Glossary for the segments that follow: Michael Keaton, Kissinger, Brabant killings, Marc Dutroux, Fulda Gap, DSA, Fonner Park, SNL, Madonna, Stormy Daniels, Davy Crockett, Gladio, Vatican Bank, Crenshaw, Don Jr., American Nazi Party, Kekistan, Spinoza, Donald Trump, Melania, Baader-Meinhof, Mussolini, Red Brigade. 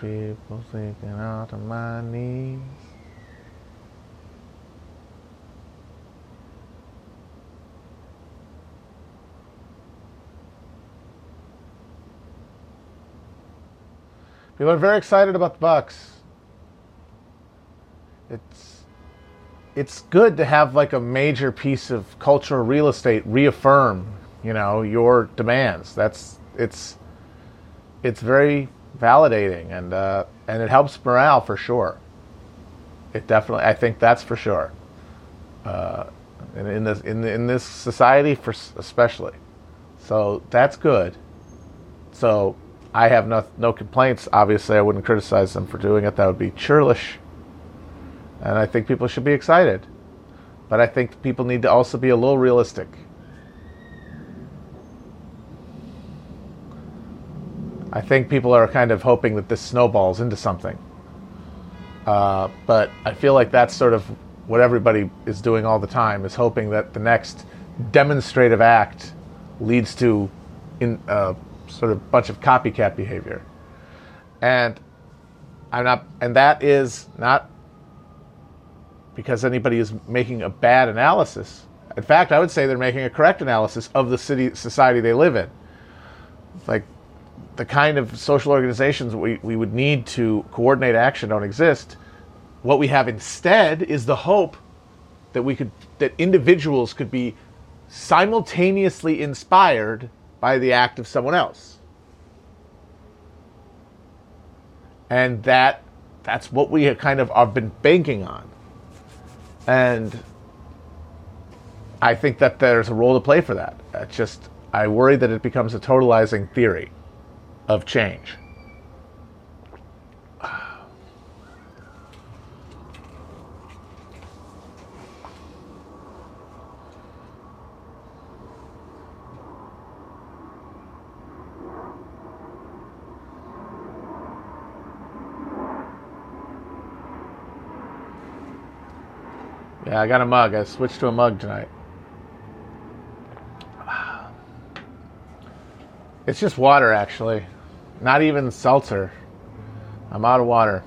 People sinking out of my knees. People are very excited about the Bucks. It's good to have like a major piece of cultural real estate reaffirm, you know, your demands. It's very validating, and it helps morale for sure. It definitely, I think that's for sure. In this society, for especially, so that's good. So I have no complaints. Obviously, I wouldn't criticize them for doing it. That would be churlish. And I think people should be excited, but I think people need to also be a little realistic. I think people are kind of hoping that this snowballs into something. But I feel like that's sort of what everybody is doing all the time, is hoping that the next demonstrative act leads to sort of bunch of copycat behavior. And that is not because anybody is making a bad analysis. In fact, I would say they're making a correct analysis of the society they live in. Like, the kind of social organizations we would need to coordinate action don't exist. What we have instead is the hope that that individuals could be simultaneously inspired by the act of someone else. And that's what we have kind of have been banking on. And I think that there's a role to play for that. I worry that it becomes a totalizing theory of change. Yeah, I got a mug. I switched to a mug tonight. It's just water, actually. Not even seltzer. I'm out of water.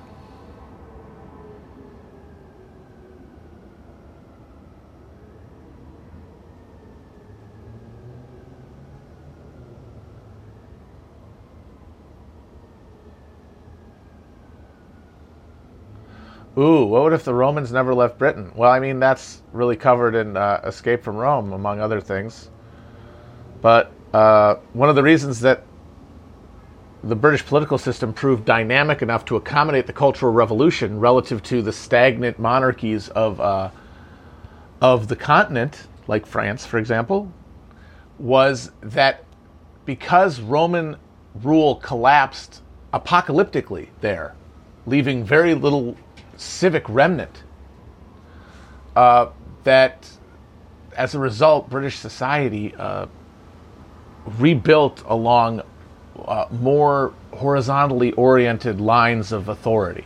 Ooh, what if the Romans never left Britain? Well, I mean, that's really covered in Escape from Rome, among other things. But one of the reasons that the British political system proved dynamic enough to accommodate the Cultural Revolution relative to the stagnant monarchies of the continent, like France, for example, was that because Roman rule collapsed apocalyptically there, leaving very little civic remnant, that as a result, British society rebuilt along more horizontally oriented lines of authority,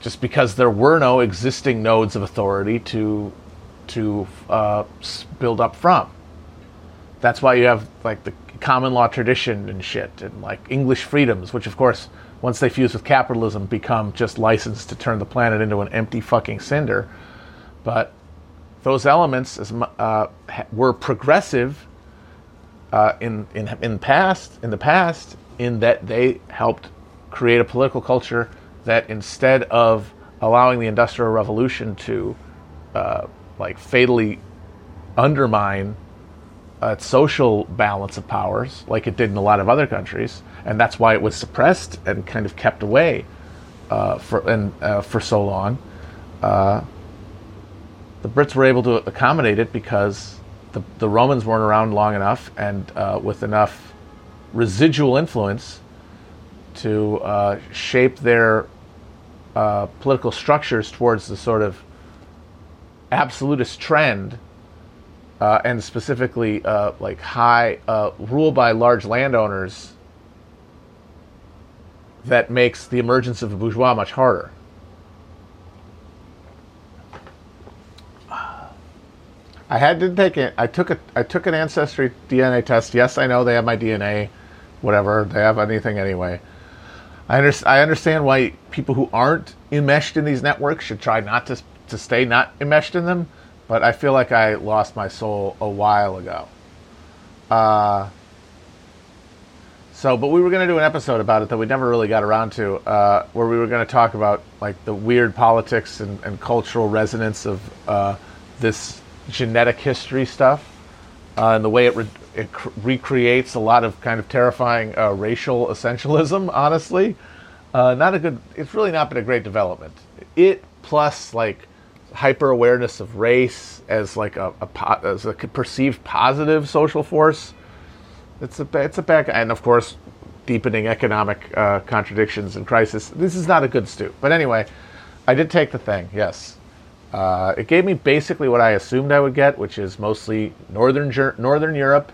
just because there were no existing nodes of authority to build up from. That's why you have like the common law tradition and shit, and like English freedoms, which of course, once they fuse with capitalism, become just license to turn the planet into an empty fucking cinder. But those elements were progressive in the past, in that they helped create a political culture that, instead of allowing the Industrial Revolution to fatally undermine a social balance of powers like it did in a lot of other countries, and that's why it was suppressed and kind of kept away for so long. The Brits were able to accommodate it because the Romans weren't around long enough, and with enough residual influence to shape their political structures towards the sort of absolutist trend, and specifically high rule by large landowners, that makes the emergence of the bourgeois much harder. I had to take it. I took an ancestry DNA test. Yes, I know they have my DNA, whatever they have, anything anyway. I understand why people who aren't enmeshed in these networks should try not to stay not enmeshed in them, but I feel like I lost my soul a while ago. But we were going to do an episode about it that we never really got around to, where we were going to talk about the weird politics and cultural resonance of this genetic history stuff, and the way it recreates a lot of kind of terrifying racial essentialism, honestly. It's really not been a great development. It plus hyper awareness of race as as a perceived positive social force. It's a bad, and of course deepening economic contradictions and crisis. This is not a good stew. But anyway, I did take the thing, yes. It gave me basically what I assumed I would get, which is mostly Northern Europe,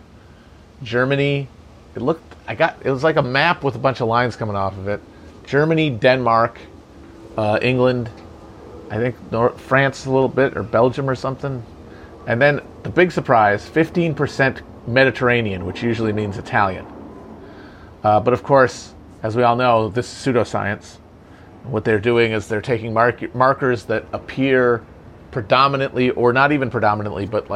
Germany. It was like a map with a bunch of lines coming off of it. Germany, Denmark, England, I think France a little bit, or Belgium or something. And then the big surprise, 15% Mediterranean, which usually means Italian. But of course, as we all know, this is pseudoscience. What they're doing is they're taking markers that appear predominantly, or not even predominantly, but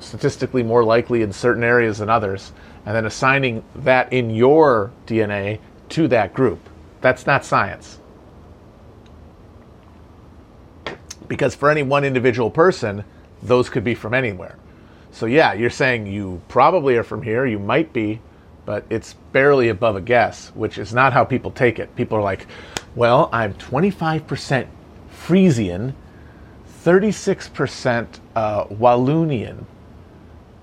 statistically more likely in certain areas than others, and then assigning that in your DNA to that group. That's not science. Because for any one individual person, those could be from anywhere. So yeah, you're saying you probably are from here, you might be, but it's barely above a guess, which is not how people take it. People are like, well, I'm 25% Frisian, 36% Wallonian,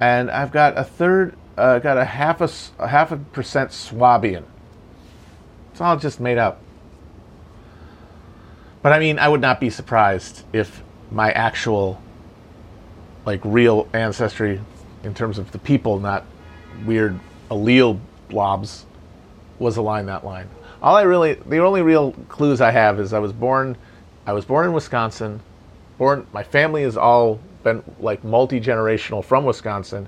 and I've got a half a percent Swabian. It's all just made up. But I mean, I would not be surprised if my actual, real ancestry, in terms of the people, not weird allele blobs, was that line. The only real clues I have is I was born in Wisconsin. My family has all been multi-generational from Wisconsin.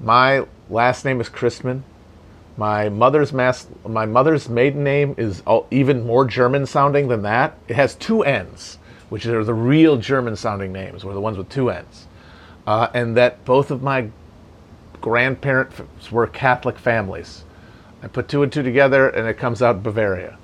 My last name is Christman. My mother's maiden name is even more German sounding than that. It has two N's, which are the real German sounding names, or the ones with two N's. And that both of my grandparents were Catholic families. I put two and two together, and it comes out Bavaria.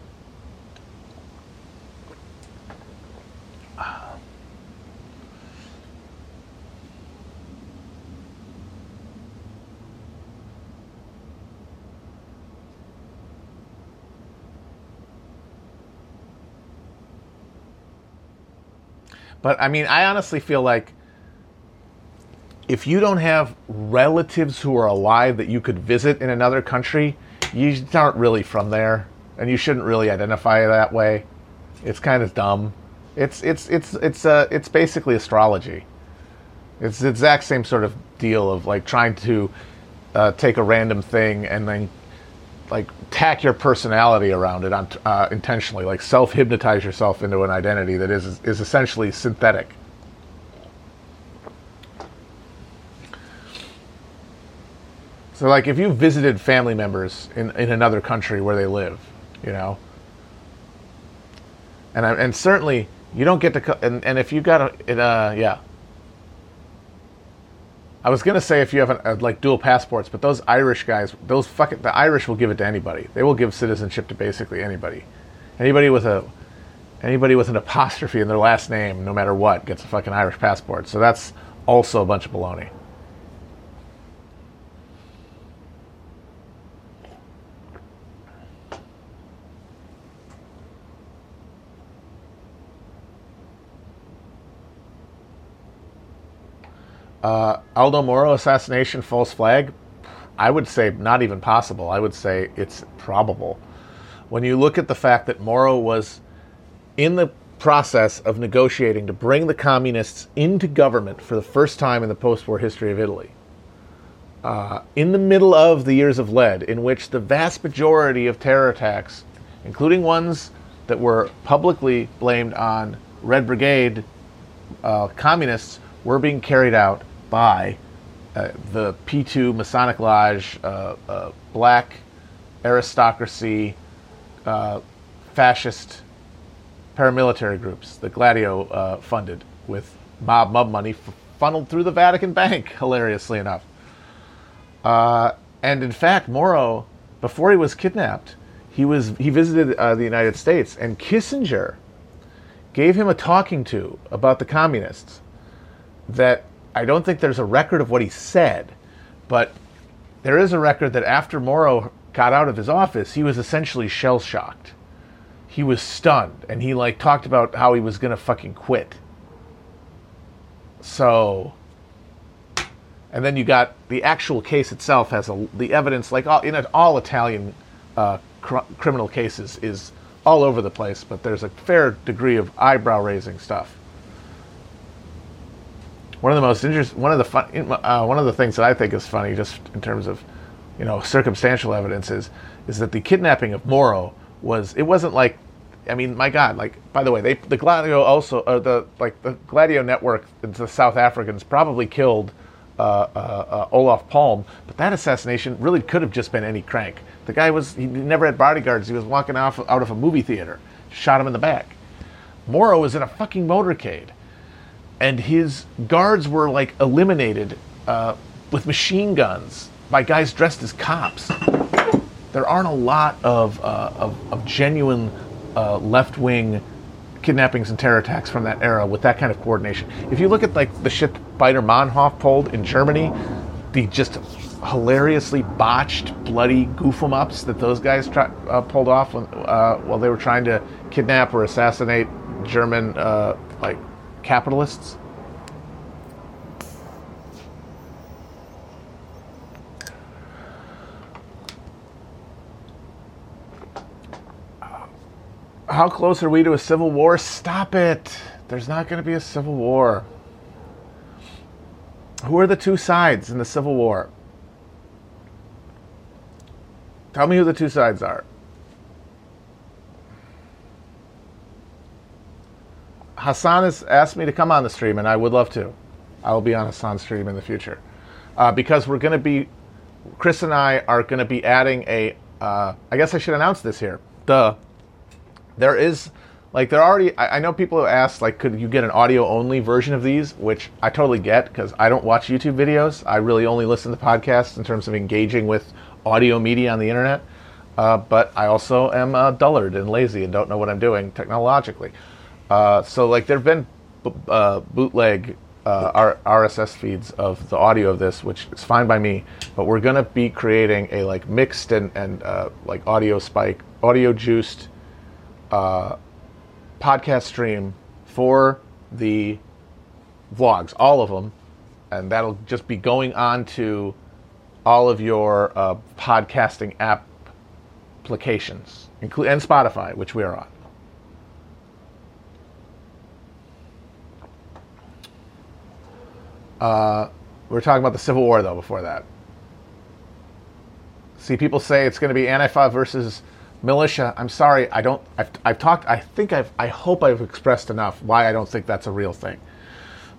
But, I mean, I honestly feel like if you don't have relatives who are alive that you could visit in another country, you aren't really from there, and you shouldn't really identify that way. It's kind of dumb. It's basically astrology. It's the exact same sort of deal of trying to take a random thing and then tack your personality around it on intentionally, self-hypnotize yourself into an identity that is essentially synthetic. So, if you visited family members in another country where they live, and certainly you don't get to, and if you got a, I was going to say if you have like dual passports, but those Irish guys, the Irish will give it to anybody. They will give citizenship to basically anybody. Anybody with an apostrophe in their last name, no matter what, gets a fucking Irish passport. So that's also a bunch of baloney. Aldo Moro assassination, false flag? I would say not even possible. I would say it's probable. When you look at the fact that Moro was in the process of negotiating to bring the communists into government for the first time in the post-war history of Italy, in the middle of the years of lead, in which the vast majority of terror attacks, including ones that were publicly blamed on Red Brigade communists, were being carried out by the P2 Masonic Lodge, black aristocracy, fascist paramilitary groups, the Gladio funded with mob money funneled through the Vatican Bank, hilariously enough. And in fact, Moro, before he was kidnapped, he visited the United States, and Kissinger gave him a talking to about the communists that I don't think there's a record of what he said, but there is a record that after Moro got out of his office, he was essentially shell-shocked. He was stunned, and he talked about how he was going to fucking quit. So, and then you got the actual case itself has the evidence, all Italian criminal cases is all over the place, but there's a fair degree of eyebrow-raising stuff. One of the things that I think is funny, just in terms of, circumstantial evidence, is that the kidnapping of Moro the Gladio the Gladio network, the South Africans probably killed Olof Palme, but that assassination really could have just been any crank. The guy he never had bodyguards. He was walking out of a movie theater, shot him in the back. Moro was in a fucking motorcade. And his guards were eliminated with machine guns by guys dressed as cops. There aren't a lot of genuine left-wing kidnappings and terror attacks from that era with that kind of coordination. If you look at the shit Baader-Meinhof pulled in Germany, the just hilariously botched, bloody goof-em-ups that those guys pulled off while they were trying to kidnap or assassinate German capitalists. How close are we to a civil war? Stop it. There's not going to be a civil war. Who are the two sides in the civil war? Tell me who the two sides are. Hasan has asked me to come on the stream, and I would love to. I will be on Hasan's stream in the future. Because we're going to be... Chris and I are going to be adding a... I guess I should announce this here. Duh. There is... there already... I know people have asked, could you get an audio-only version of these? Which I totally get, because I don't watch YouTube videos. I really only listen to podcasts in terms of engaging with audio media on the internet. But I also am a dullard and lazy and don't know what I'm doing technologically. So there have been bootleg RSS feeds of the audio of this, which is fine by me, but we're going to be creating a mixed and audio-juiced podcast stream for the vlogs, all of them, and that'll just be going on to all of your podcasting applications, and Spotify, which we are on. We were talking about the Civil War, though, before that. See, people say it's going to be Antifa versus militia. I'm sorry, I don't... I hope I've expressed enough why I don't think that's a real thing.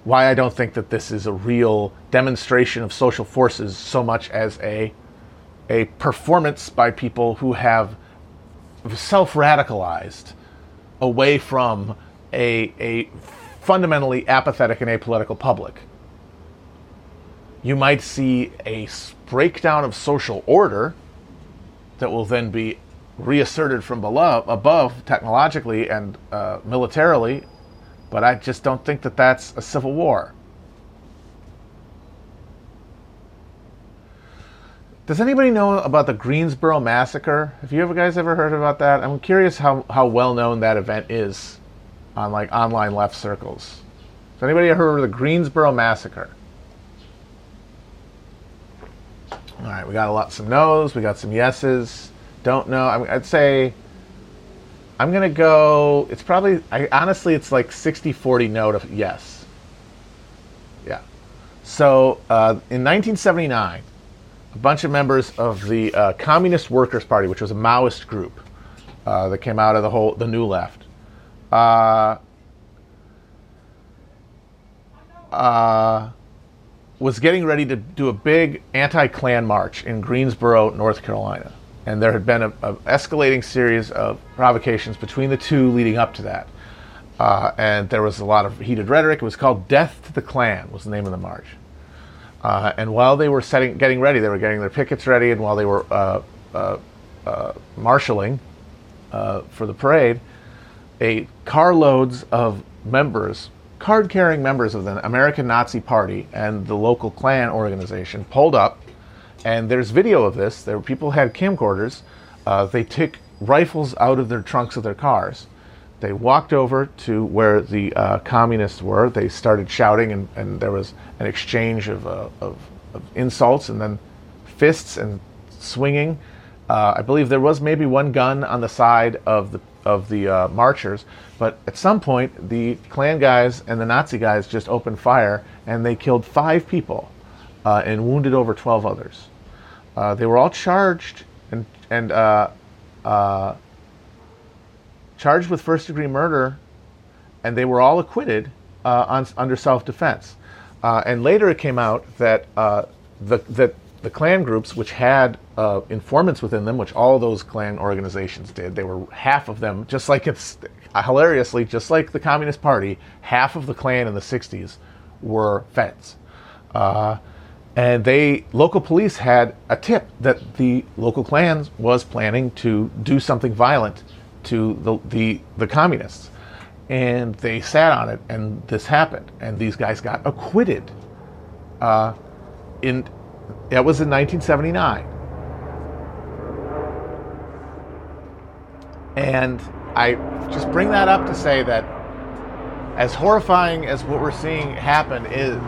Why I don't think that this is a real demonstration of social forces so much as a performance by people who have self-radicalized away from a fundamentally apathetic and apolitical public. you might see a breakdown of social order that will then be reasserted from below, above, technologically and militarily, but I just don't think that that's a civil war. Does anybody know about the Greensboro Massacre? Have you guys ever heard about that? I'm curious how well known that event is on like online left circles. Has anybody ever heard of the Greensboro Massacre? All right, we got some no's, we got some yeses. Don't know. I'd say I'm going to go, it's probably, honestly, it's like 60-40 no to yes. Yeah. So in 1979, a bunch of members of the Communist Workers Party, which was a Maoist group that came out of the New Left, was getting ready to do a big anti-Klan march in Greensboro, North Carolina. And there had been an escalating series of provocations between the two leading up to that. And there was a lot of heated rhetoric. It was called Death to the Klan was the name of the march. And while they were getting ready, they were getting their pickets ready, and while they were marshalling for the parade, carloads of members, card-carrying members of the American Nazi Party and the local Klan organization pulled up. And there's video of this. There were people had camcorders. They took rifles out of their trunks of their cars. They walked over to where the communists were. They started shouting, and there was an exchange of insults and then fists and swinging. I believe there was maybe one gun on the side of the marchers, but at some point the Klan guys and the Nazi guys just opened fire, and they killed 5 people. And wounded over 12 others. They were all charged and charged with first-degree murder, and they were all acquitted under self-defense. And later, it came out that the Klan groups, which had informants within them, which all those Klan organizations did, they were half of them. Just like it's hilariously, just like the Communist Party, half of the Klan in the '60s were feds. And local police had a tip that the local Klan was planning to do something violent to the communists. And they sat on it, and this happened. And these guys got acquitted. That was in 1979. And I just bring that up to say that as horrifying as what we're seeing happen is,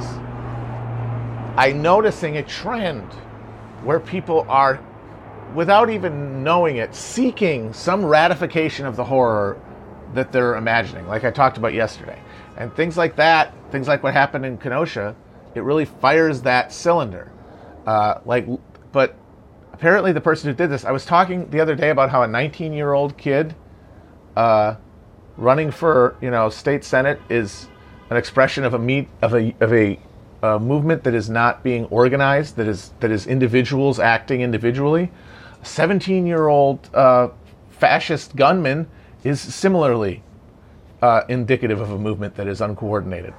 I'm noticing a trend where people are, without even knowing it, seeking some ratification of the horror that they're imagining, like I talked about yesterday. And things like that, things like what happened in Kenosha, it really fires that cylinder. But apparently the person who did this, I was talking the other day about how a 19-year-old kid running for, state senate is an expression of a movement that is not being organized, that is individuals acting individually. A 17-year-old fascist gunman is similarly indicative of a movement that is uncoordinated.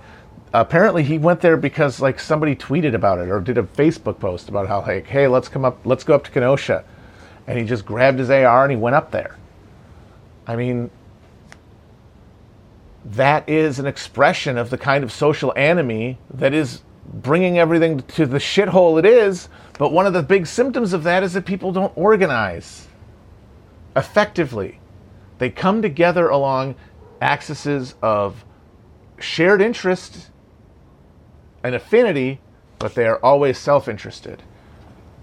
Apparently, he went there because somebody tweeted about it or did a Facebook post about how hey, let's go up to Kenosha, and he just grabbed his AR and he went up there. I mean, that is an expression of the kind of social anomie that is bringing everything to the shithole it is, but one of the big symptoms of that is that people don't organize effectively. They come together along axes of shared interest and affinity, but they are always self-interested.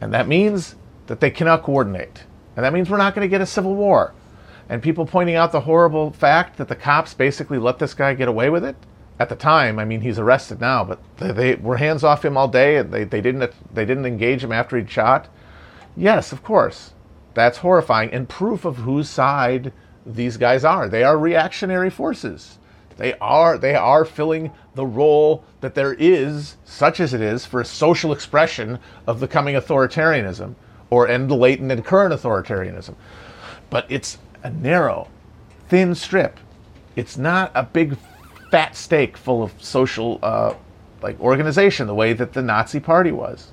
And that means that they cannot coordinate. And that means we're not going to get a civil war. And people pointing out the horrible fact that the cops basically let this guy get away with it at the time. I mean, he's arrested now, but they were hands off him all day, and they didn't engage him after he'd shot. Yes, of course, that's horrifying and proof of whose side these guys are. They are reactionary forces. They are filling the role that there is, such as it is, for a social expression of the coming authoritarianism and the latent and current authoritarianism. But it's a narrow, thin strip. It's not a big, fat steak full of social like organization, the way that the Nazi Party was,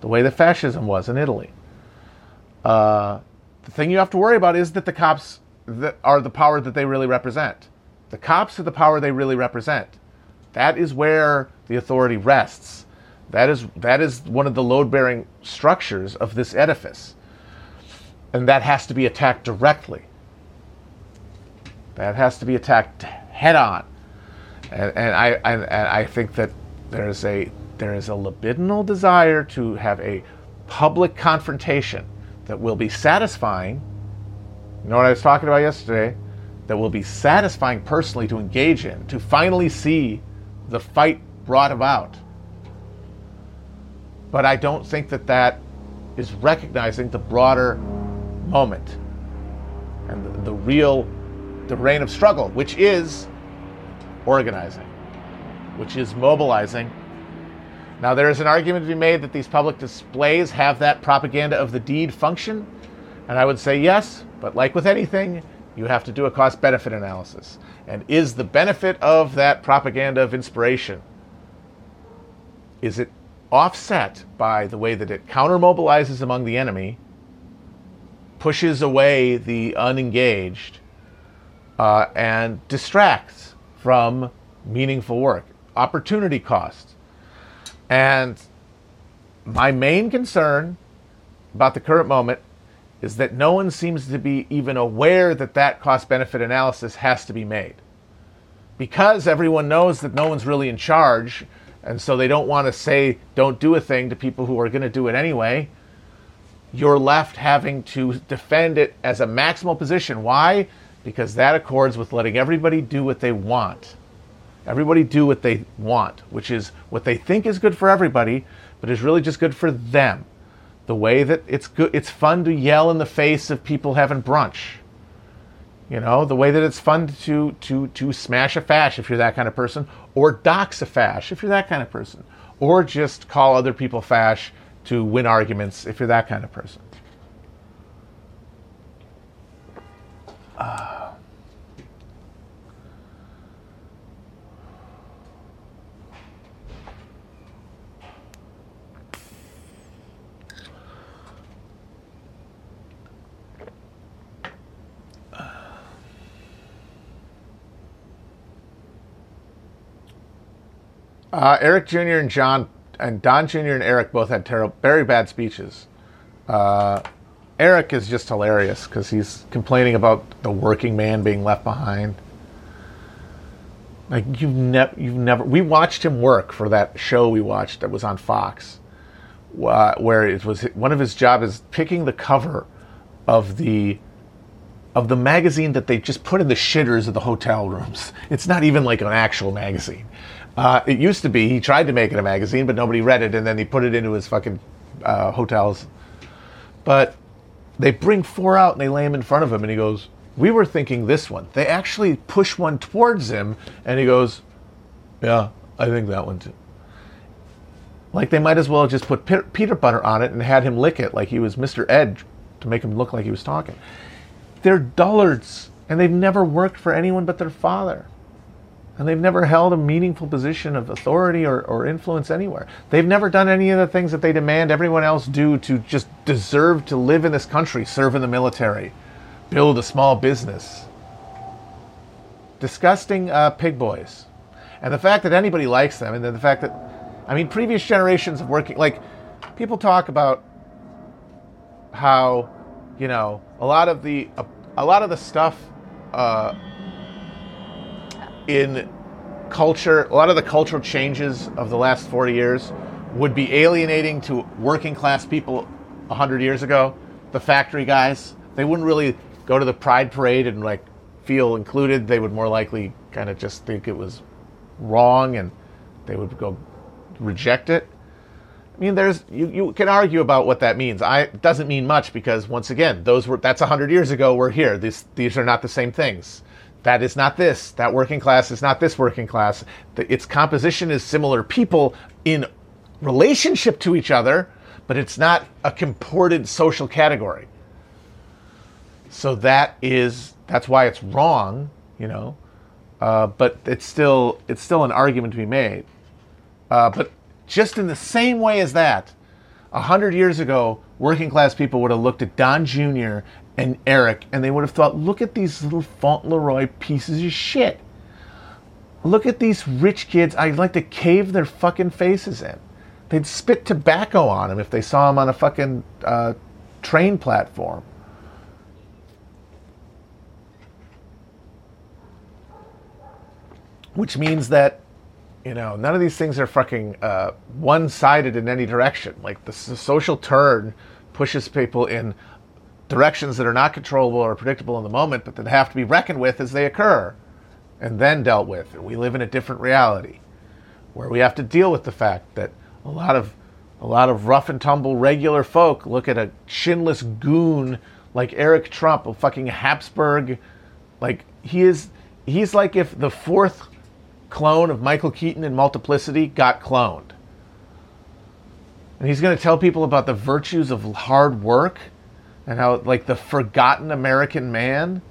the way that fascism was in Italy. The thing you have to worry about is that the cops are the power that they really represent. The cops are the power they really represent. That is where the authority rests. That is one of the load-bearing structures of this edifice. And that has to be attacked directly. That has to be attacked head-on. And I think that there is a libidinal desire to have a public confrontation that will be satisfying. You know what I was talking about yesterday? That will be satisfying personally to engage in, to finally see the fight brought about. But I don't think that is recognizing the broader moment and the reign of struggle, which is organizing, which is mobilizing. Now, there is an argument to be made that these public displays have that propaganda of the deed function, and I would say yes, but like with anything, you have to do a cost-benefit analysis. And is the benefit of that propaganda of inspiration, is it offset by the way that it counter-mobilizes among the enemy, pushes away the unengaged, and distracts from meaningful work, opportunity cost? And my main concern about the current moment is that no one seems to be even aware that cost-benefit analysis has to be made. Because everyone knows that no one's really in charge, and so they don't want to say, don't do a thing to people who are going to do it anyway. You're left having to defend it as a maximal position. Why? Because that accords with letting everybody do what they want. Everybody do what they want, which is what they think is good for everybody, but is really just good for them. The way that it's good, it's fun to yell in the face of people having brunch. You know, the way that it's fun to smash a fash if you're that kind of person, or dox a fash if you're that kind of person, or just call other people fash to win arguments if you're that kind of person. Eric Jr. and John and Don Jr. and Eric both had very bad speeches. Eric is just hilarious because he's complaining about the working man being left behind. Like, you've never. We watched him work for that show we watched that was on Fox, where it was one of his jobs is picking the cover of the magazine that they just put in the shitters of the hotel rooms. It's not even like an actual magazine. It used to be, he tried to make it a magazine, but nobody read it, and then he put it into his fucking hotels. But they bring four out, and they lay him in front of him, and he goes, we were thinking this one. They actually push one towards him, and he goes, yeah, I think that one too. Like, they might as well just put peanut butter on it and had him lick it like he was Mr. Ed to make him look like he was talking. They're dullards, and they've never worked for anyone but their father. And they've never held a meaningful position of authority or influence anywhere. They've never done any of the things that they demand everyone else do to just deserve to live in this country, serve in the military, build a small business. Disgusting pig boys. And the fact that anybody likes them, and then the fact that, I mean, previous generations of working, like, people talk about how, you know, a lot of the stuff in culture, a lot of the cultural changes of the last 40 years would be alienating to working class people 100 years ago. The factory guys, they wouldn't really go to the pride parade and like feel included. They would more likely kind of just think it was wrong and they would go reject it. I mean, there's you can argue about what that means. It doesn't mean much because once again, that's 100 years ago, we're here. These are not the same things. That is not this. That working class is not this working class. Its composition is similar people in relationship to each other, but it's not a comported social category. So that's why it's wrong, you know. But it's still an argument to be made. But just in the same way as that, 100 years ago, working class people would have looked at Don Jr. and Eric, and they would have thought, look at these little Fauntleroy pieces of shit. Look at these rich kids. I'd like to cave their fucking faces in. They'd spit tobacco on them if they saw them on a fucking train platform. Which means that, you know, none of these things are fucking one-sided in any direction. Like, the social turn pushes people in directions that are not controllable or predictable in the moment, but that have to be reckoned with as they occur and then dealt with. And we live in a different reality where we have to deal with the fact that a lot of rough-and-tumble regular folk look at a chinless goon like Eric Trump, a fucking Habsburg. Like, he's like if the fourth clone of Michael Keaton in Multiplicity got cloned. And he's going to tell people about the virtues of hard work and how, like, the forgotten American man.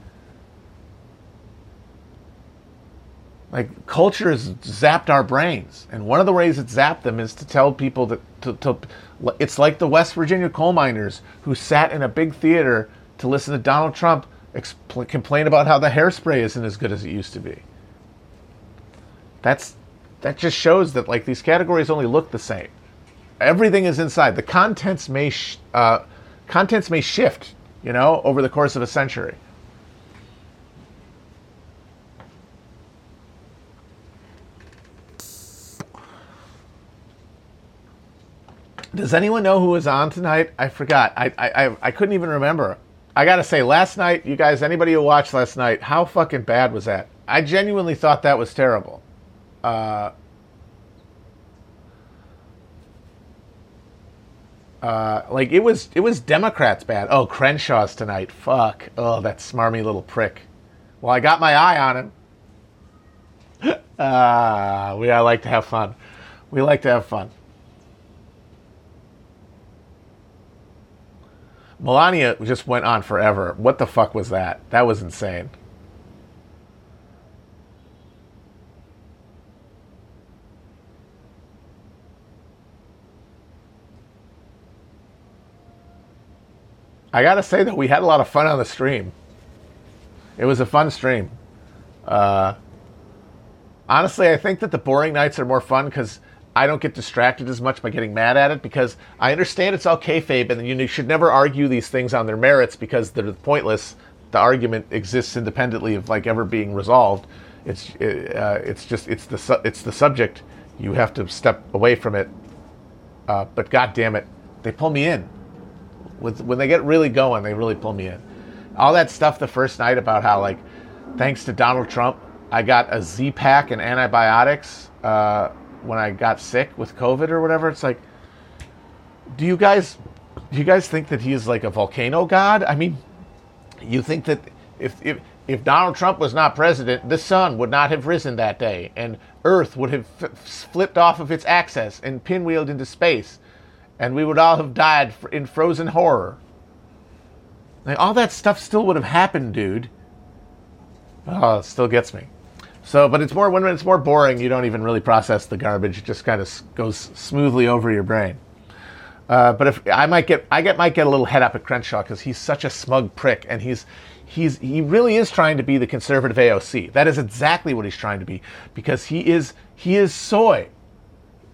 Like, culture has zapped our brains. And one of the ways it zapped them is to tell people that... it's like the West Virginia coal miners who sat in a big theater to listen to Donald Trump complain about how the hairspray isn't as good as it used to be. That just shows that, like, these categories only look the same. Everything is inside. The contents may... contents may shift, you know, over the course of a century. Does anyone know who was on tonight? I forgot. I couldn't even remember. I gotta say, last night, you guys, anybody who watched last night, how fucking bad was that? I genuinely thought that was terrible. Like, it was Democrats bad. Oh, Crenshaw's tonight. Fuck. Oh, that smarmy little prick. Well, I got my eye on him. I like to have fun. We like to have fun. Melania just went on forever. What the fuck was that? That was insane. I gotta say that we had a lot of fun on the stream. It was a fun stream. Honestly, I think that the boring nights are more fun because I don't get distracted as much by getting mad at it, because I understand it's all kayfabe and you should never argue these things on their merits because they're pointless. The argument exists independently of, like, ever being resolved. It's the subject. You have to step away from it. But goddamn it, they pull me in. When they get really going, they really pull me in. All that stuff the first night about how, like, thanks to Donald Trump, I got a Z-Pack and antibiotics when I got sick with COVID or whatever. It's like, do you guys think that he is like a volcano god? I mean, you think that if Donald Trump was not president, the sun would not have risen that day, and Earth would have flipped off of its axis and pinwheeled into space. And we would all have died in frozen horror. Like, all that stuff still would have happened, dude. Oh, it still gets me. So, but it's more, when it's more boring, you don't even really process the garbage. It just kind of goes smoothly over your brain. But if I might get a little head up at Crenshaw because he's such a smug prick, and he really is trying to be the conservative AOC. That is exactly what he's trying to be, because he is soy.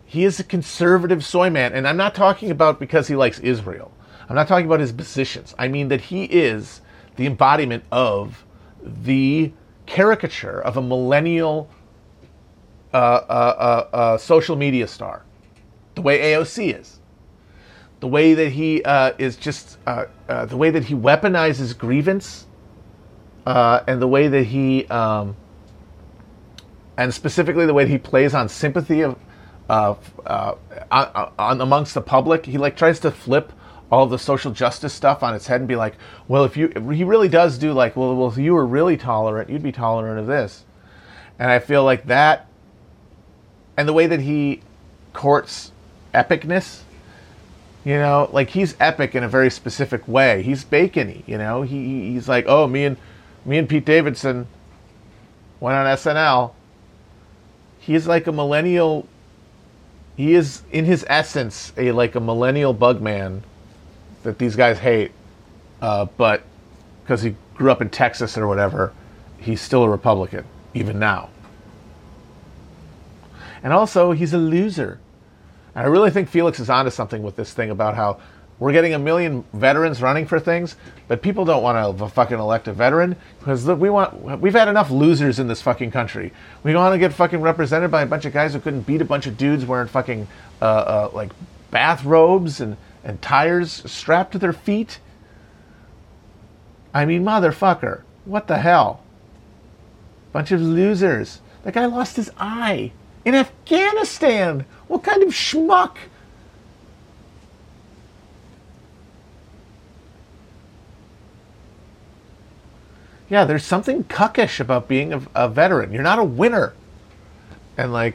He is a conservative soy man, and I'm not talking about because he likes Israel. I'm not talking about his positions. I mean that he is the embodiment of the caricature of a millennial social media star, the way AOC is, the way that he is just the way that he weaponizes grievance, and the way that he and specifically the way that he plays on sympathy of. Amongst the public, he like tries to flip all the social justice stuff on its head and be like, well, he really does do like, well, if you were really tolerant, you'd be tolerant of this. And I feel like that, and the way that he courts epicness, you know, like he's epic in a very specific way. He's bacony, you know. He's like, oh, me and Pete Davidson went on SNL. He's like a millennial He is, in his essence, a millennial bug man that these guys hate, but because he grew up in Texas or whatever, he's still a Republican, even now. And also, he's a loser. And I really think Felix is onto something with this thing about how we're getting a million veterans running for things, but people don't want to fucking elect a veteran because we've had enough losers in this fucking country. We want to get fucking represented by a bunch of guys who couldn't beat a bunch of dudes wearing fucking bathrobes and tires strapped to their feet. I mean, motherfucker, what the hell? Bunch of losers. That guy lost his eye in Afghanistan. What kind of schmuck? Yeah, there's something cuckish about being a veteran. You're not a winner. And,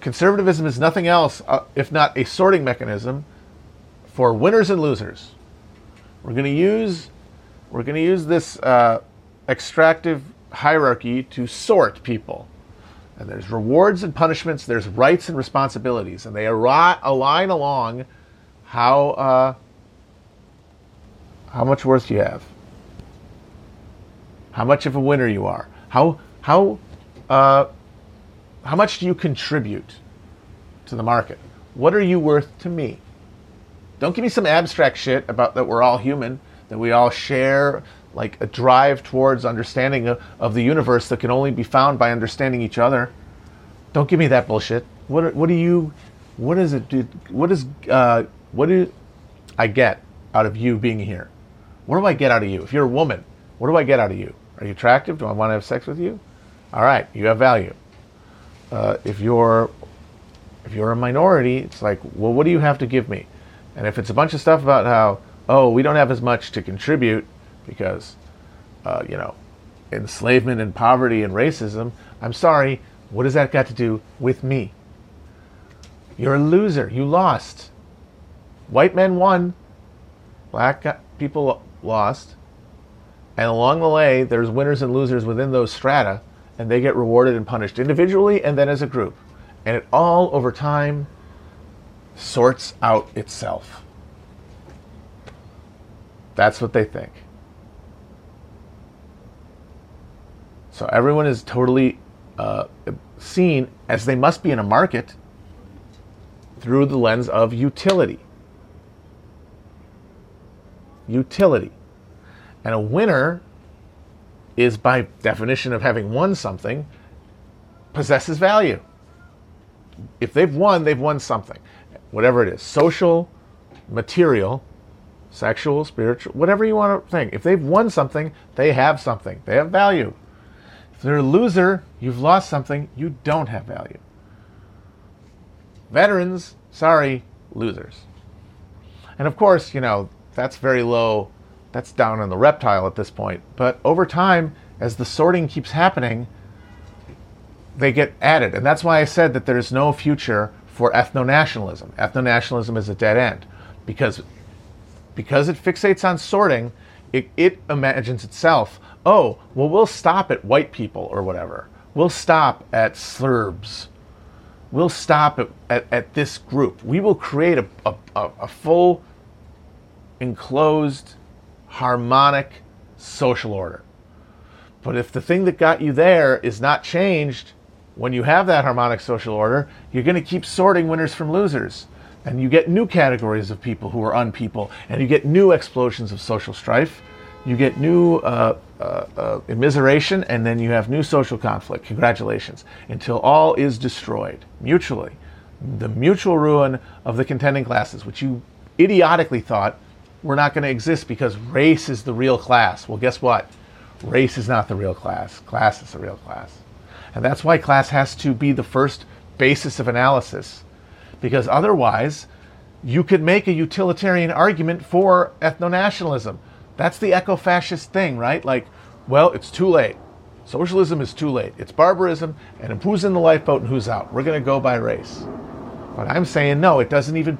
conservatism is nothing else if not a sorting mechanism for winners and losers. We're going to use this extractive hierarchy to sort people. And there's rewards and punishments, there's rights and responsibilities, and they align along how much worth you have, how much of a winner you are, how much do you contribute to the market? What are you worth to me? Don't give me some abstract shit about that we're all human, that we all share a drive towards understanding of the universe that can only be found by understanding each other. Don't give me that bullshit. What do I get out of you being here? What do I get out of you? If you're a woman, what do I get out of you? Are you attractive? Do I want to have sex with you? All right, you have value. If you're a minority, it's well, what do you have to give me? And if it's a bunch of stuff about how, oh, we don't have as much to contribute because, enslavement and poverty and racism. I'm sorry, what has that got to do with me? You're a loser. You lost. White men won. Black people lost. And along the way, there's winners and losers within those strata, and they get rewarded and punished individually and then as a group. And it all, over time, sorts out itself. That's what they think. So everyone is totally seen as they must be in a market through the lens of utility. Utility. And a winner is, by definition of having won something, possesses value. If they've won something. Whatever it is. Social, material, sexual, spiritual, whatever you want to think. If they've won something, they have something. They have value. If they're a loser, you've lost something, you don't have value. Veterans, sorry, losers. And of course, that's very low. That's down in the reptile at this point. But over time, as the sorting keeps happening, they get added. And that's why I said that there's no future for ethno-nationalism. Ethno-nationalism is a dead end because it fixates on sorting, it imagines itself, oh, well, we'll stop at white people or whatever. We'll stop at Serbs. We'll stop at this group. We will create a full, enclosed, harmonic social order. But if the thing that got you there is not changed when you have that harmonic social order, you're going to keep sorting winners from losers. And you get new categories of people who are unpeople, and you get new explosions of social strife, you get new immiseration, and then you have new social conflict. Congratulations. Until all is destroyed mutually. The mutual ruin of the contending classes, which you idiotically thought were not going to exist because race is the real class. Well, guess what? Race is not the real class. Class is the real class. And that's why class has to be the first basis of analysis. Because otherwise, you could make a utilitarian argument for ethno-nationalism. That's the eco-fascist thing, right? It's too late. Socialism is too late. It's barbarism, and who's in the lifeboat and who's out? We're going to go by race. But I'm saying no. It doesn't even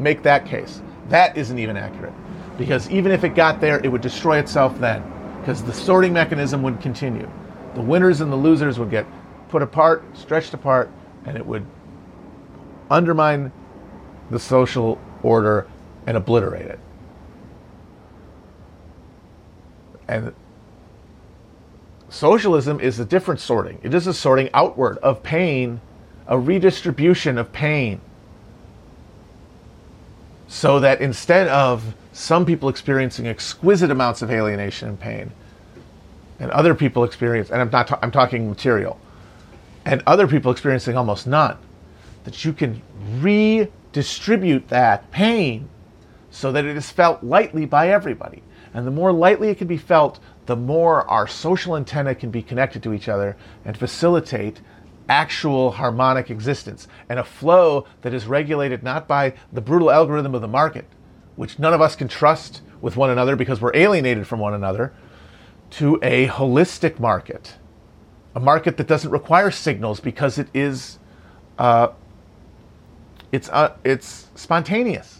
make that case. That isn't even accurate, because even if it got there, it would destroy itself then, because the sorting mechanism would continue. The winners and the losers would get put apart, stretched apart, and it would undermine the social order and obliterate it. And socialism is a different sorting. It is a sorting outward of pain, a redistribution of pain. So that instead of some people experiencing exquisite amounts of alienation and pain, and other people experience, and I'm talking material, and other people experiencing almost none, that you can redistribute that pain so that it is felt lightly by everybody. And the more lightly it can be felt, the more our social antennae can be connected to each other and facilitate actual harmonic existence and a flow that is regulated not by the brutal algorithm of the market, which none of us can trust with one another because we're alienated from one another, to a holistic market, a market that doesn't require signals because it is it's spontaneous.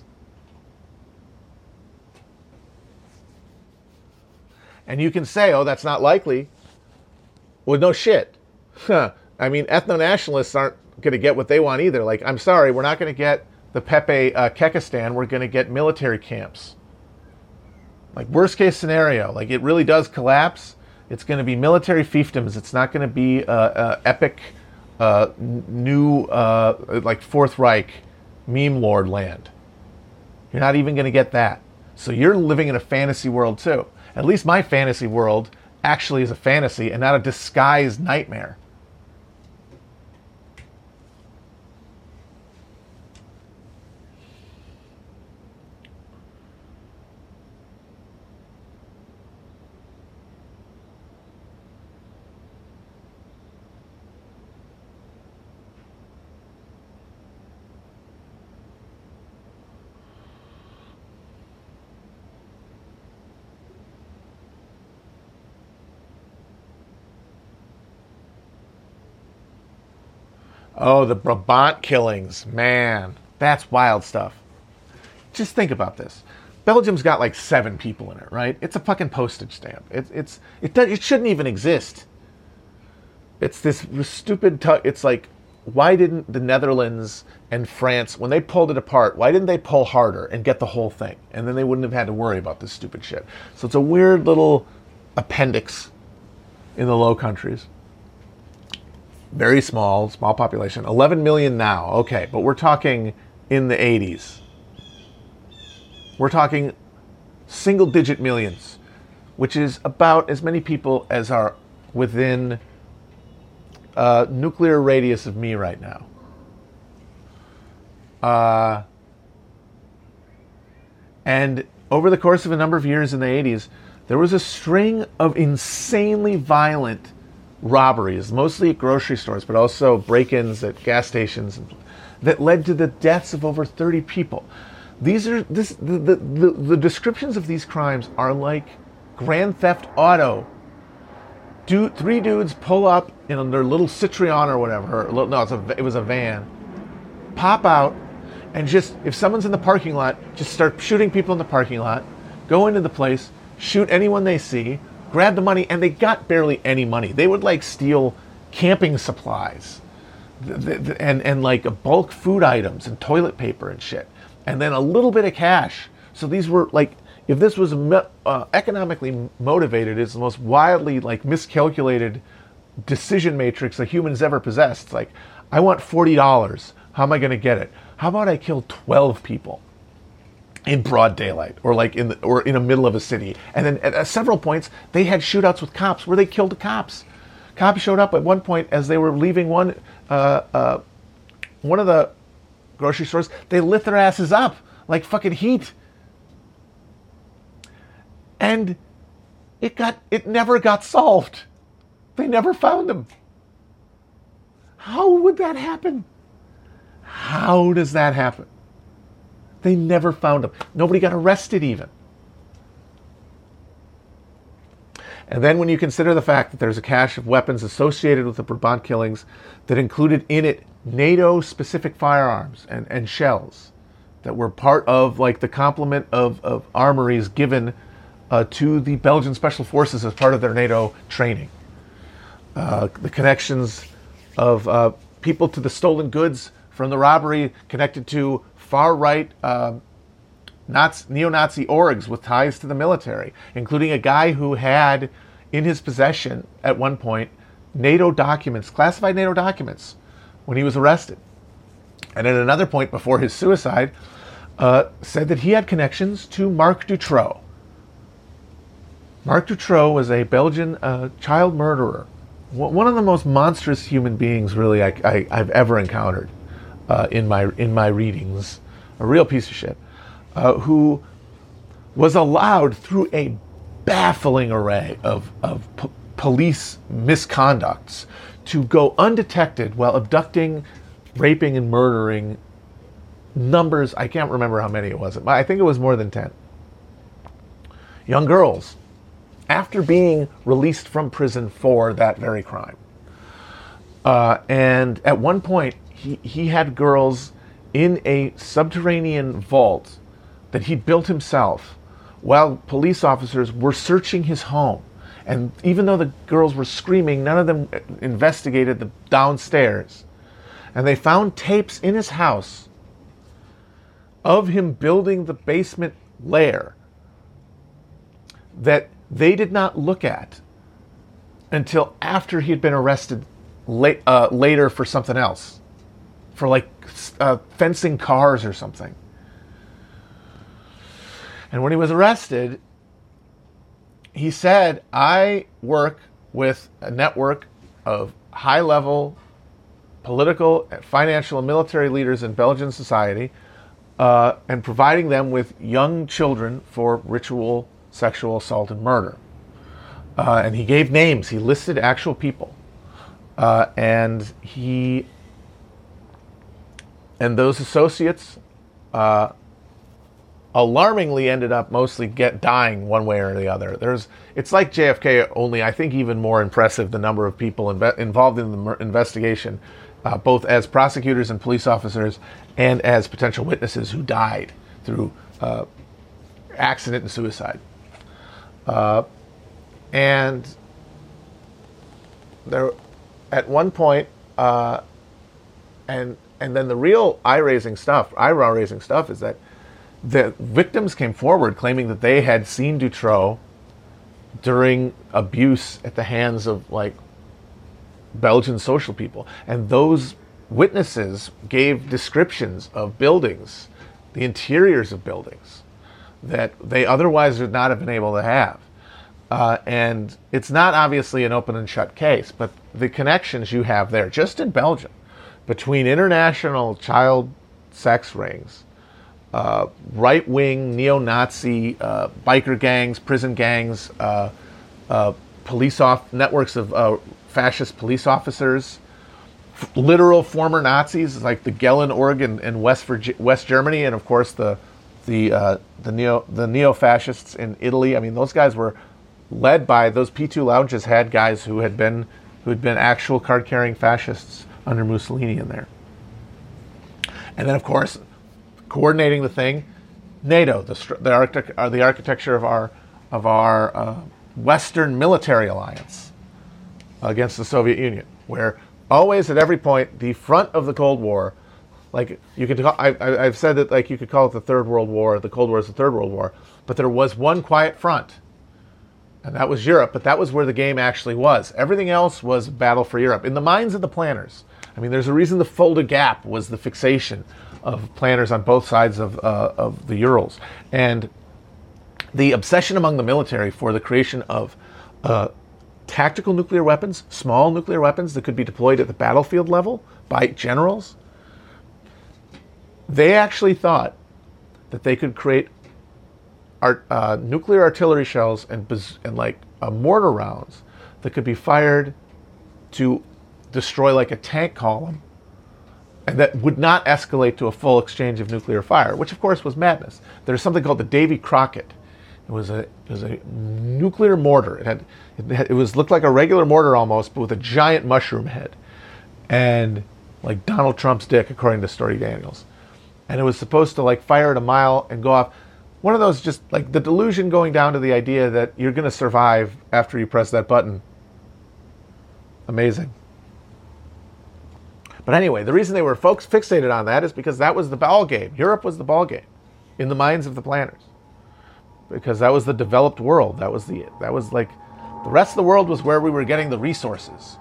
And you can say, oh, that's not likely. Well, no shit. I mean, ethno-nationalists aren't going to get what they want either. Like, I'm sorry, we're not going to get the Pepe Kekistan. We're going to get military camps. Like, worst case scenario, like, it really does collapse. It's going to be military fiefdoms. It's not going to be epic new, like, Fourth Reich meme lord land. You're not even going to get that. So you're living in a fantasy world, too. At least my fantasy world actually is a fantasy and not a disguised nightmare. Oh, the Brabant killings. Man, that's wild stuff. Just think about this. Belgium's got like 7 people in it, right? It's a fucking postage stamp. It shouldn't even exist. It's this stupid... It's like, why didn't the Netherlands and France, when they pulled it apart, why didn't they pull harder and get the whole thing? And then they wouldn't have had to worry about this stupid shit. So it's a weird little appendix in the Low Countries. Very small population. 11 million now, okay, but we're talking in the 80s. We're talking single-digit millions, which is about as many people as are within a nuclear radius of me right now. And over the course of a number of years in the 80s, there was a string of insanely violent robberies, mostly at grocery stores, but also break-ins at gas stations, that led to the deaths of over 30 people. The descriptions of these crimes are like Grand Theft Auto. Three dudes pull up in their little Citroen or whatever. It was a van. Pop out and just, if someone's in the parking lot, just start shooting people in the parking lot. Go into the place, shoot anyone they see. Grabbed the money, and they got barely any money. They would like steal camping supplies and like bulk food items and toilet paper and shit, and then a little bit of cash. So these were like, if this was economically motivated, it's the most wildly like miscalculated decision matrix a human's ever possessed. It's like, I want $40. How am I going to get it? How about I kill 12 people? In broad daylight, or like in the middle of a city, and then at several points they had shootouts with cops where they killed the cops. Cops showed up at one point as they were leaving one of the grocery stores. They lit their asses up like fucking heat, and it never got solved. They never found them. How would that happen? How does that happen? They never found him. Nobody got arrested even. And then when you consider the fact that there's a cache of weapons associated with the Brabant killings that included in it NATO-specific firearms and shells that were part of like the complement of armories given to the Belgian Special Forces as part of their NATO training. The connections of people to the stolen goods from the robbery connected to far-right neo-Nazi orgs with ties to the military, including a guy who had in his possession at one point NATO documents, classified NATO documents, when he was arrested. And at another point before his suicide, said that he had connections to Marc Dutroux. Marc Dutroux was a Belgian child murderer, one of the most monstrous human beings really I've ever encountered in my readings, a real piece of shit, who was allowed through a baffling array of police misconducts to go undetected while abducting, raping, and murdering numbers. I can't remember how many it was. I think it was more than 10. Young girls, after being released from prison for that very crime. And at one point, he had girls in a subterranean vault that he built himself while police officers were searching his home. And even though the girls were screaming, none of them investigated the downstairs. And they found tapes in his house of him building the basement lair that they did not look at until after he had been arrested later for something else, for fencing cars or something. And when he was arrested, he said, "I work with a network of high-level political, financial, and military leaders in Belgian society, and providing them with young children for ritual sexual assault and murder." And he gave names. He listed actual people. And he and those associates alarmingly ended up mostly dying one way or the other. It's like JFK, only I think even more impressive the number of people involved in the investigation, both as prosecutors and police officers and as potential witnesses who died through accident and suicide. And there, at one point, and then the real eyebrow raising stuff is that the victims came forward claiming that they had seen Dutroux during abuse at the hands of Belgian social people, and those witnesses gave descriptions of buildings, the interiors of buildings, that they otherwise would not have been able to have. And it's not obviously an open and shut case, but the connections you have there, just in Belgium, between international child sex rings, right-wing neo-Nazi biker gangs, prison gangs, networks of fascist police officers, literal former Nazis like the Gellin Org in West Germany, and of course the neo-fascists in Italy. I mean, those guys were led by those P2 lounges had guys who had been actual card-carrying fascists under Mussolini in there. And then, of course, coordinating the thing, NATO, the architecture of our Western military alliance against the Soviet Union, where always at every point the front of the Cold War. I've said that you could call it the Third World War. The Cold War is the Third World War, but there was one quiet front, and that was Europe. But that was where the game actually was. Everything else was a battle for Europe in the minds of the planners. I mean, there's a reason the Fulda Gap was the fixation of planners on both sides of the Urals, and the obsession among the military for the creation of tactical nuclear weapons, small nuclear weapons that could be deployed at the battlefield level by generals. They actually thought that they could create nuclear artillery shells and mortar rounds that could be fired to destroy a tank column, and that would not escalate to a full exchange of nuclear fire, which of course was madness. There's something called the Davy Crockett. It was a nuclear mortar. It looked like a regular mortar almost, but with a giant mushroom head, and like Donald Trump's dick, according to Stormy Daniels. And it was supposed to fire at a mile and go off. One of those, just the delusion going down to the idea that you're going to survive after you press that button. Amazing. But anyway, the reason they were folks fixated on that is because that was the ball game. Europe was the ball game in the minds of the planners, because that was the developed world. That was like the rest of the world was where we were getting the resources.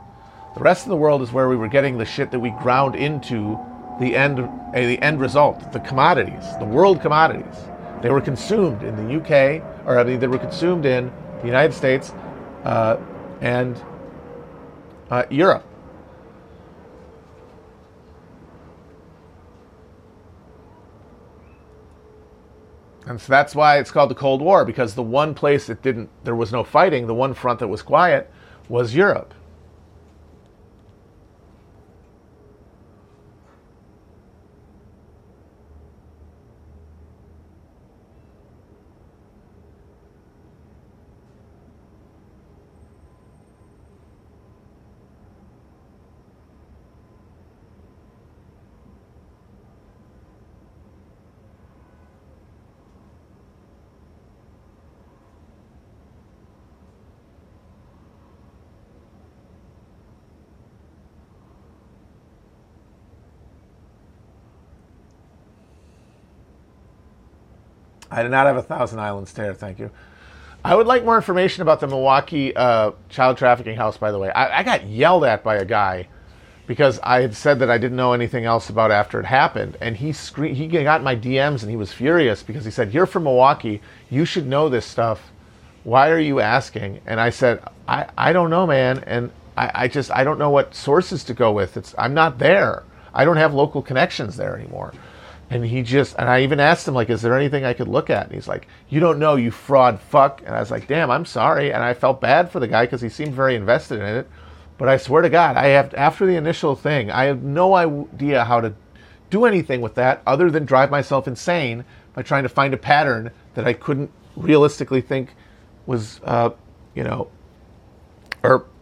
The rest of the world is where we were getting the shit that we ground into the end result, the commodities, the world commodities. They were consumed in the UK, or I mean, they were consumed in the United States and Europe. And so that's why it's called the Cold War, because the one place that didn't, there was no fighting, the one front that was quiet was Europe. I did not have a Thousand Islands tear, thank you. I would like more information about the Milwaukee child trafficking house, by the way. I got yelled at by a guy because I had said that I didn't know anything else about after it happened. And he got in my DMs and he was furious because he said, "You're from Milwaukee. You should know this stuff. Why are you asking?" And I said, I don't know, man. And I don't know what sources to go with. I'm not there. I don't have local connections there anymore. And I even asked him, like, is there anything I could look at? And he's like, "You don't know, you fraud fuck." And I was like, damn, I'm sorry. And I felt bad for the guy because he seemed very invested in it. But I swear to God, after the initial thing, I have no idea how to do anything with that other than drive myself insane by trying to find a pattern that I couldn't realistically think was, or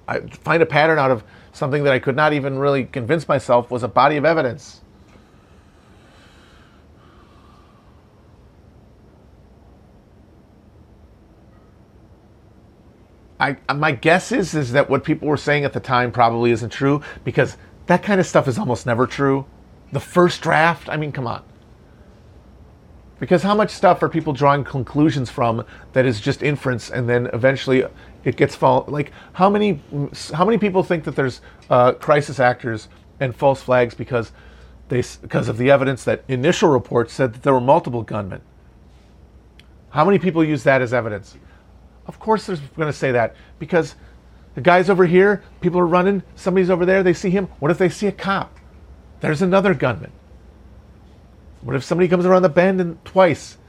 I find a pattern out of something that I could not even really convince myself was a body of evidence. My guess is that what people were saying at the time probably isn't true, because that kind of stuff is almost never true. The first draft, I mean, come on. Because how much stuff are people drawing conclusions from that is just inference, and then eventually it gets like how many people think that there's crisis actors and false flags because of the evidence that initial reports said that there were multiple gunmen? How many people use that as evidence? Of course they're going to say that, because the guy's over here, people are running, somebody's over there, they see him. What if they see a cop? There's another gunman. What if somebody comes around the bend and twice?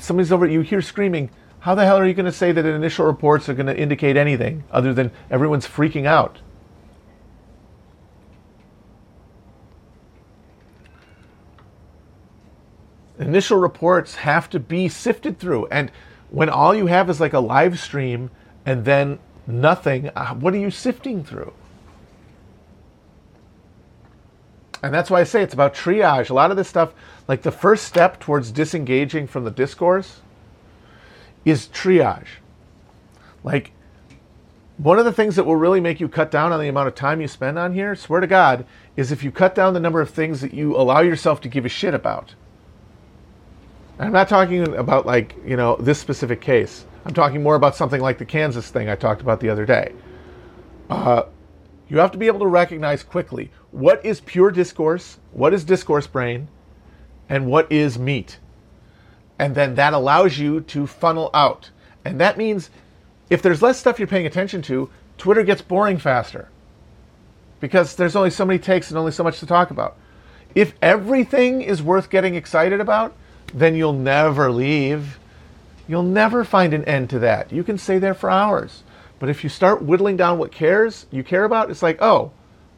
Somebody's over, you hear screaming. How the hell are you going to say that initial reports are going to indicate anything other than everyone's freaking out? Initial reports have to be sifted through, and when all you have is like a live stream and then nothing, what are you sifting through? And that's why I say it's about triage. A lot of this stuff, like the first step towards disengaging from the discourse is triage. Like, one of the things that will really make you cut down on the amount of time you spend on here, swear to God, is if you cut down the number of things that you allow yourself to give a shit about. I'm not talking about, like, this specific case. I'm talking more about something like the Kansas thing I talked about the other day. You have to be able to recognize quickly what is pure discourse, what is discourse brain, and what is meat. And then that allows you to funnel out. And that means if there's less stuff you're paying attention to, Twitter gets boring faster, because there's only so many takes and only so much to talk about. If everything is worth getting excited about, then you'll never leave. You'll never find an end to that. You can stay there for hours. But if you start whittling down what you care about, it's like, oh,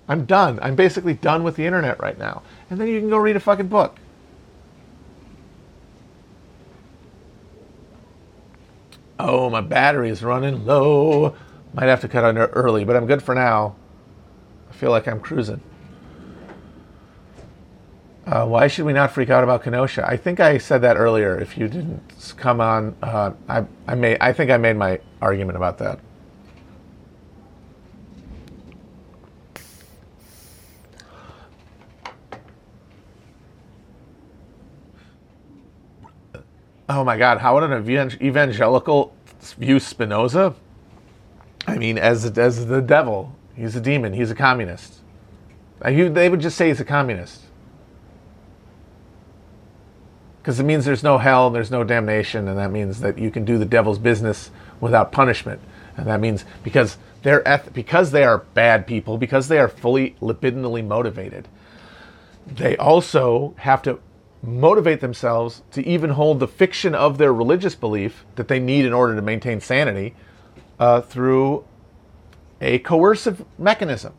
I'm done. I'm basically done with the internet right now. And then you can go read a fucking book. Oh, my battery is running low. Might have to cut on early, but I'm good for now. I feel like I'm cruising. Why should we not freak out about Kenosha? I think I said that earlier. If you didn't come on, I think I made my argument about that. oh my God, how would an evangelical view Spinoza? I mean, as the devil. He's a demon. He's a communist. They would just say he's a communist. Because it means there's no hell, there's no damnation, and that means that you can do the devil's business without punishment. And that means because they are bad people, because they are fully libidinally motivated, they also have to motivate themselves to even hold the fiction of their religious belief that they need in order to maintain sanity through a coercive mechanism.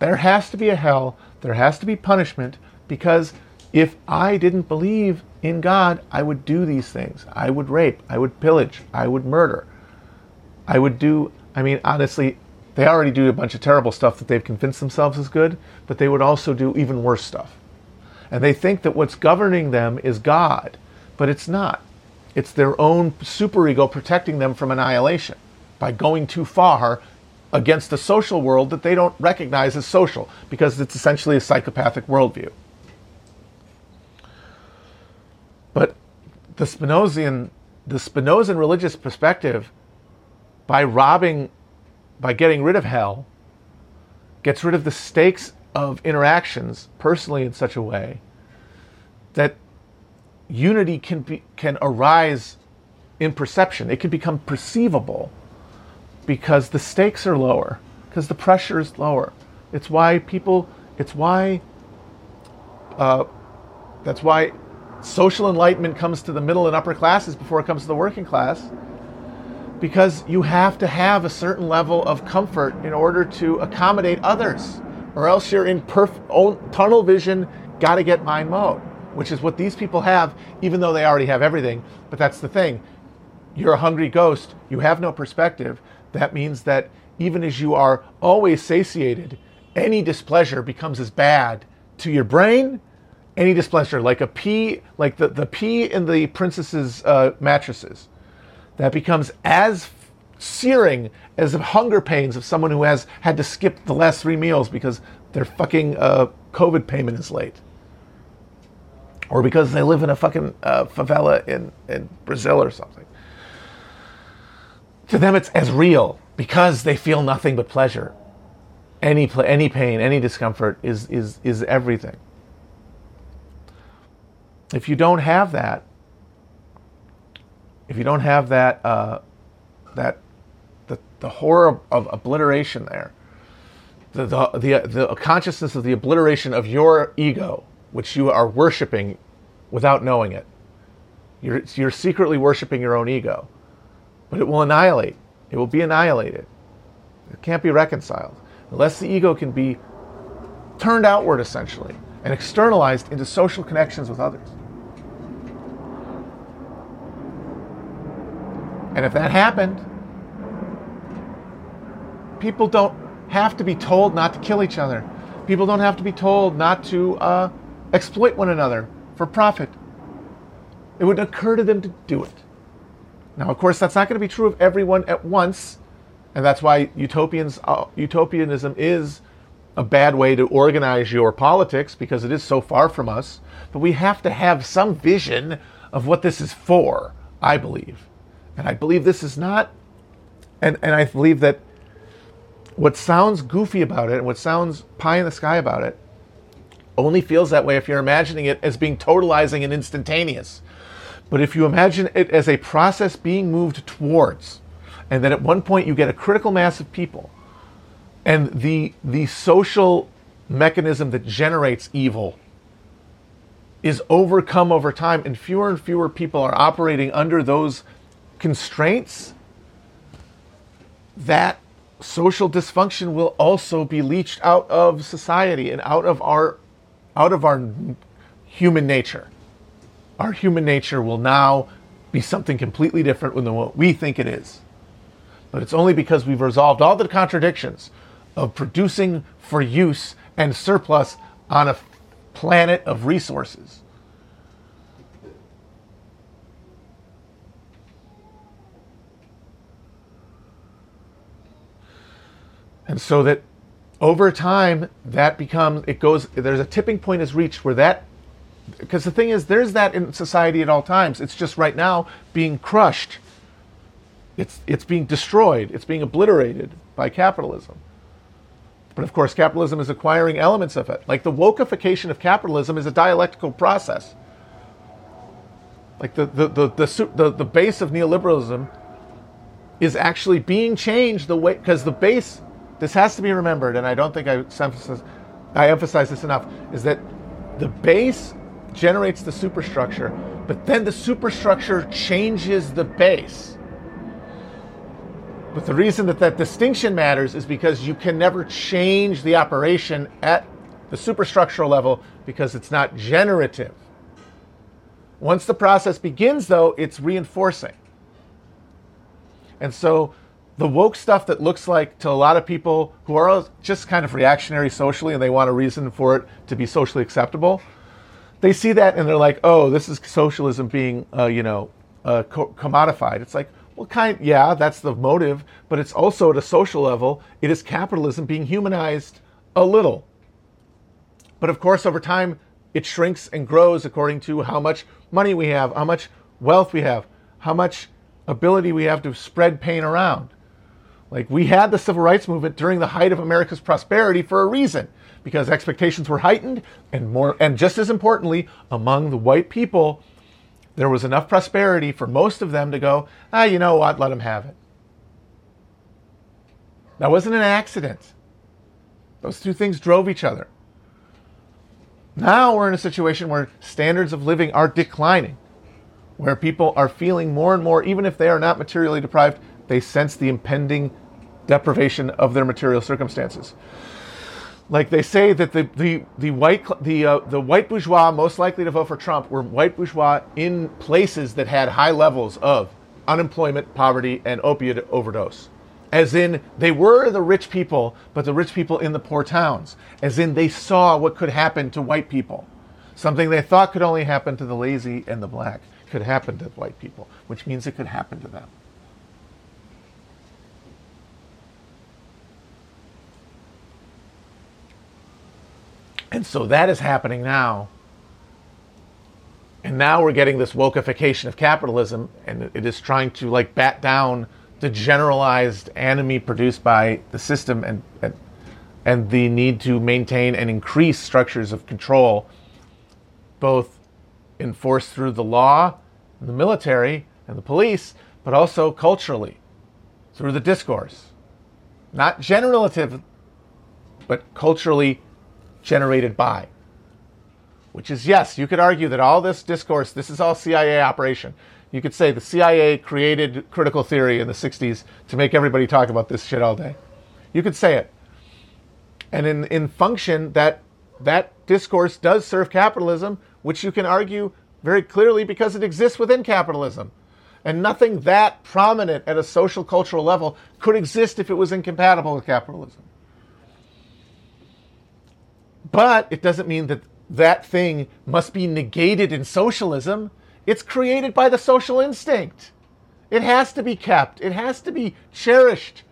There has to be a hell, there has to be punishment, because if I didn't believe in God, I would do these things. I would rape, I would pillage, I would murder. Honestly, they already do a bunch of terrible stuff that they've convinced themselves is good, but they would also do even worse stuff. And they think that what's governing them is God, but it's not. It's their own superego protecting them from annihilation by going too far against the social world that they don't recognize as social, because it's essentially a psychopathic worldview. But the Spinozan religious perspective, by getting rid of hell, gets rid of the stakes of interactions personally in such a way that unity can arise in perception. It can become perceivable because the stakes are lower, because the pressure is lower. That's why social enlightenment comes to the middle and upper classes before it comes to the working class, because you have to have a certain level of comfort in order to accommodate others, or else you're in tunnel vision, gotta get mine mode, which is what these people have, even though they already have everything. But that's the thing. You're a hungry ghost. You have no perspective. That means that even as you are always satiated, any displeasure becomes as bad to your brain. Any displeasure, like the pea in the princess's mattresses. That becomes as searing as the hunger pains of someone who has had to skip the last 3 meals because their fucking COVID payment is late. Or because they live in a fucking favela in Brazil or something. To them it's as real because they feel nothing but pleasure. Any pain, any discomfort is everything. If you don't have that, the horror of obliteration there, the consciousness of the obliteration of your ego, which you are worshiping without knowing it. You're secretly worshiping your own ego, but it will annihilate. It will be annihilated. It can't be reconciled unless the ego can be turned outward, essentially, and externalized into social connections with others. And if that happened, people don't have to be told not to kill each other. People don't have to be told not to exploit one another for profit. It would occur to them to do it. Now, of course, that's not going to be true of everyone at once, and that's why utopianism is a bad way to organize your politics, because it is so far from us. But we have to have some vision of what this is for, I believe. And I believe this is not, and I believe that what sounds goofy about it and what sounds pie in the sky about it only feels that way if you're imagining it as being totalizing and instantaneous. But if you imagine it as a process being moved towards, and then at one point you get a critical mass of people, and the social mechanism that generates evil is overcome over time, and fewer people are operating under those constraints, that social dysfunction will also be leached out of society and out of our human nature. Our human nature will now be something completely different than what we think it is. But it's only because we've resolved all the contradictions of producing for use and surplus on a planet of resources. And so that over time, there's a tipping point is reached where that Because the thing is, there's that in society at all times. It's just right now being crushed. It's being destroyed. It's being obliterated by capitalism. But of course, capitalism is acquiring elements of it. Like the wokeification of capitalism is a dialectical process. Like the base of neoliberalism is actually being changed the way, because the base, this has to be remembered, and I don't think I emphasize this enough, is that the base generates the superstructure, but then the superstructure changes the base. But the reason that that distinction matters is because you can never change the operation at the superstructural level because it's not generative. Once the process begins, though, it's reinforcing. And so the woke stuff that looks like, to a lot of people who are just kind of reactionary socially and they want a reason for it to be socially acceptable, they see that and they're like, oh, this is socialism being, commodified. It's like, well, yeah, that's the motive, but it's also at a social level, it is capitalism being humanized a little. But of course, over time, it shrinks and grows according to how much money we have, how much wealth we have, how much ability we have to spread pain around. Like, we had the civil rights movement during the height of America's prosperity for a reason, because expectations were heightened, and just as importantly, among the white people, there was enough prosperity for most of them to go, ah, you know what, let them have it. That wasn't an accident. Those two things drove each other. Now we're in a situation where standards of living are declining, where people are feeling more and more, even if they are not materially deprived, they sense the impending deprivation of their material circumstances. Like they say that the white bourgeois most likely to vote for Trump were white bourgeois in places that had high levels of unemployment, poverty, and opiate overdose. As in, they were the rich people, but the rich people in the poor towns. As in, they saw what could happen to white people. Something they thought could only happen to the lazy and the black could happen to white people, which means it could happen to them. And so that is happening now. And now we're getting this wokeification of capitalism, and it is trying to like bat down the generalized enemy produced by the system and the need to maintain and increase structures of control, both enforced through the law, and the military, and the police, but also culturally, through the discourse. Not generative, but culturally generated by, which is, yes, you could argue that all this discourse, this is all CIA operation. You could say the CIA created critical theory in the 60s to make everybody talk about this shit all day. You could say it. And in function, that discourse does serve capitalism, which you can argue very clearly because it exists within capitalism. And nothing that prominent at a social cultural level could exist if it was incompatible with capitalism. But it doesn't mean that that thing must be negated in socialism. It's created by the social instinct. It has to be kept. It has to be cherished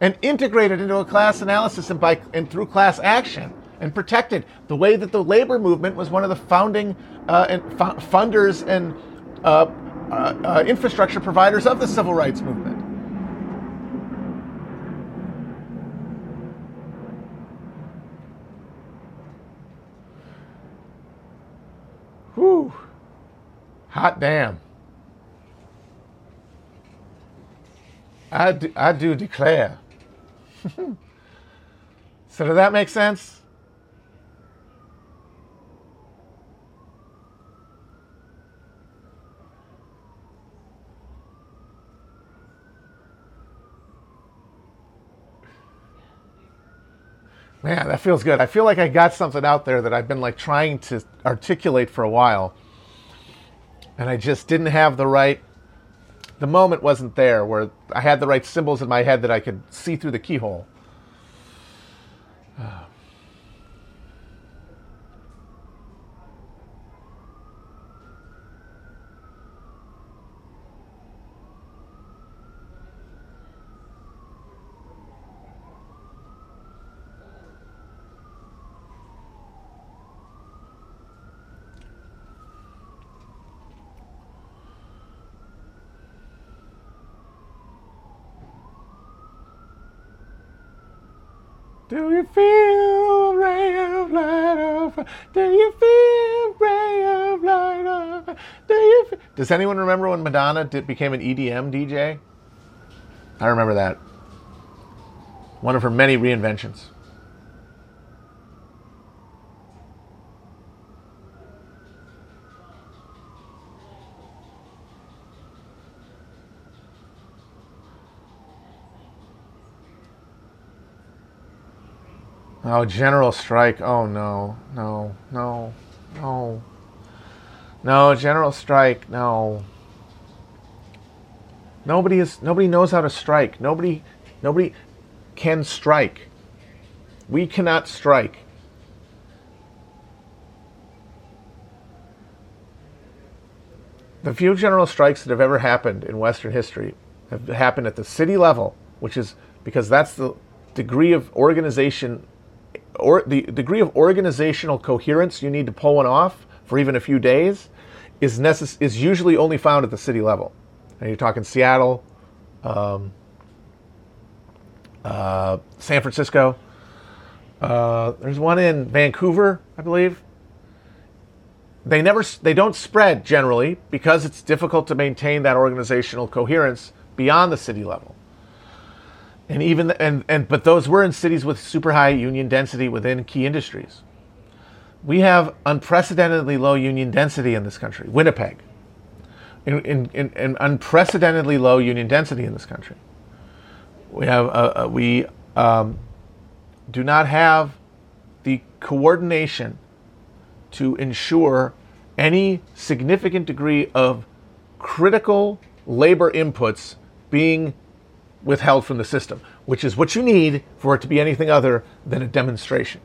and integrated into a class analysis and through class action and protected. The way that the labor movement was one of the founding funders and infrastructure providers of the civil rights movement. Whew. Hot damn. I do declare. So does that make sense? Man, that feels good. I feel like I got something out there that I've been like trying to articulate for a while. And I just didn't have the moment wasn't there where I had the right symbols in my head that I could see through the keyhole. Do you feel ray of light of? Do you feel ray of light of? Do you? Does anyone remember when Madonna became an EDM DJ? I remember that. One of her many reinventions. Oh, general strike. Oh, no. No. No. No. No, general strike. No. Nobody knows how to strike. Nobody can strike. We cannot strike. The few general strikes that have ever happened in Western history have happened at the city level, which is because that's the degree of organization or the degree of organizational coherence you need to pull one off for even a few days is usually only found at the city level. And you're talking Seattle, San Francisco. There's one in Vancouver, I believe. They don't spread generally because it's difficult to maintain that organizational coherence beyond the city level. And but those were in cities with super high union density within key industries. We have unprecedentedly low union density in this country. Winnipeg, unprecedentedly low union density in this country. We have do not have the coordination to ensure any significant degree of critical labor inputs being withheld from the system, which is what you need for it to be anything other than a demonstration.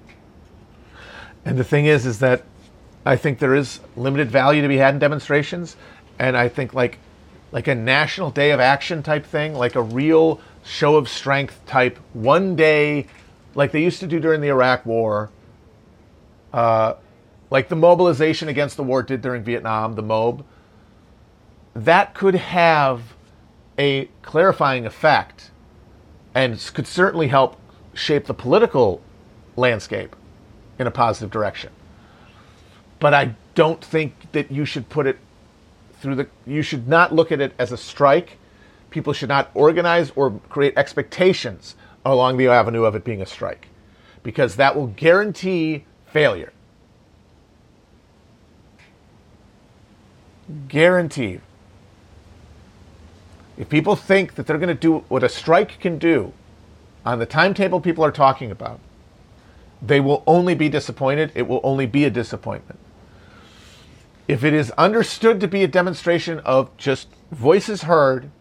And the thing is that I think there is limited value to be had in demonstrations, and I think like a national day of action type thing, like a real show of strength type one day, like they used to do during the Iraq War, like the mobilization against the war did during Vietnam, the MOB, that could have a clarifying effect and could certainly help shape the political landscape in a positive direction. But I don't think that you should put it through you should not look at it as a strike. People should not organize or create expectations along the avenue of it being a strike, because that will guarantee failure. Guaranteed. If people think that they're going to do what a strike can do on the timetable people are talking about, they will only be disappointed. It will only be a disappointment. If it is understood to be a demonstration of just voices heard,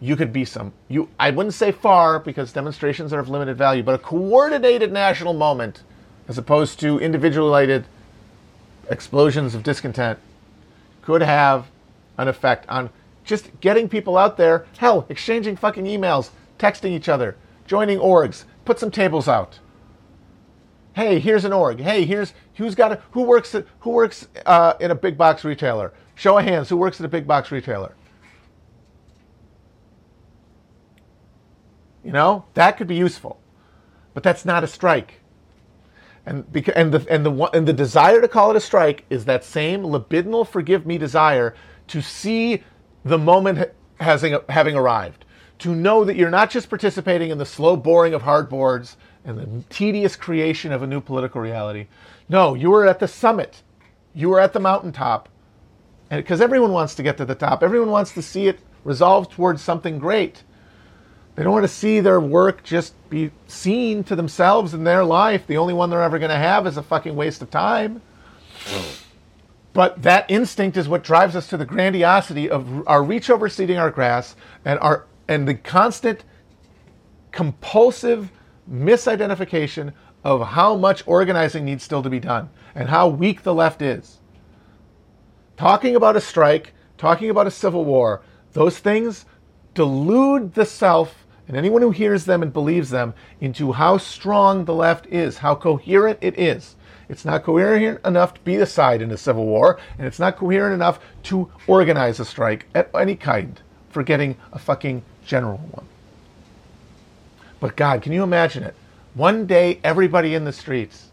you could be I wouldn't say far, because demonstrations are of limited value, but a coordinated national moment as opposed to individuated explosions of discontent could have an effect on just getting people out there, hell, exchanging fucking emails, texting each other, joining orgs, put some tables out. Hey, here's an org. Hey, here's who works in a big box retailer. Show of hands, who works at a big box retailer? You know, that could be useful, but that's not a strike. And the desire to call it a strike is that same libidinal, forgive me, desire to see the moment having arrived, to know that you're not just participating in the slow boring of hardboards and the tedious creation of a new political reality. No, you were at the summit. You were at the mountaintop. And because everyone wants to get to the top. Everyone wants to see it resolved towards something great. They don't want to see their work just be seen to themselves in their life. The only one they're ever going to have is a fucking waste of time. Whoa. But that instinct is what drives us to the grandiosity of our reach over seeding our grass and the constant compulsive misidentification of how much organizing needs still to be done and how weak the left is. Talking about a strike, talking about a civil war, those things delude the self and anyone who hears them and believes them into how strong the left is, how coherent it is. It's not coherent enough to be the side in a civil war, and it's not coherent enough to organize a strike at any kind, forgetting a fucking general one. But God, can you imagine it? One day, everybody in the streets.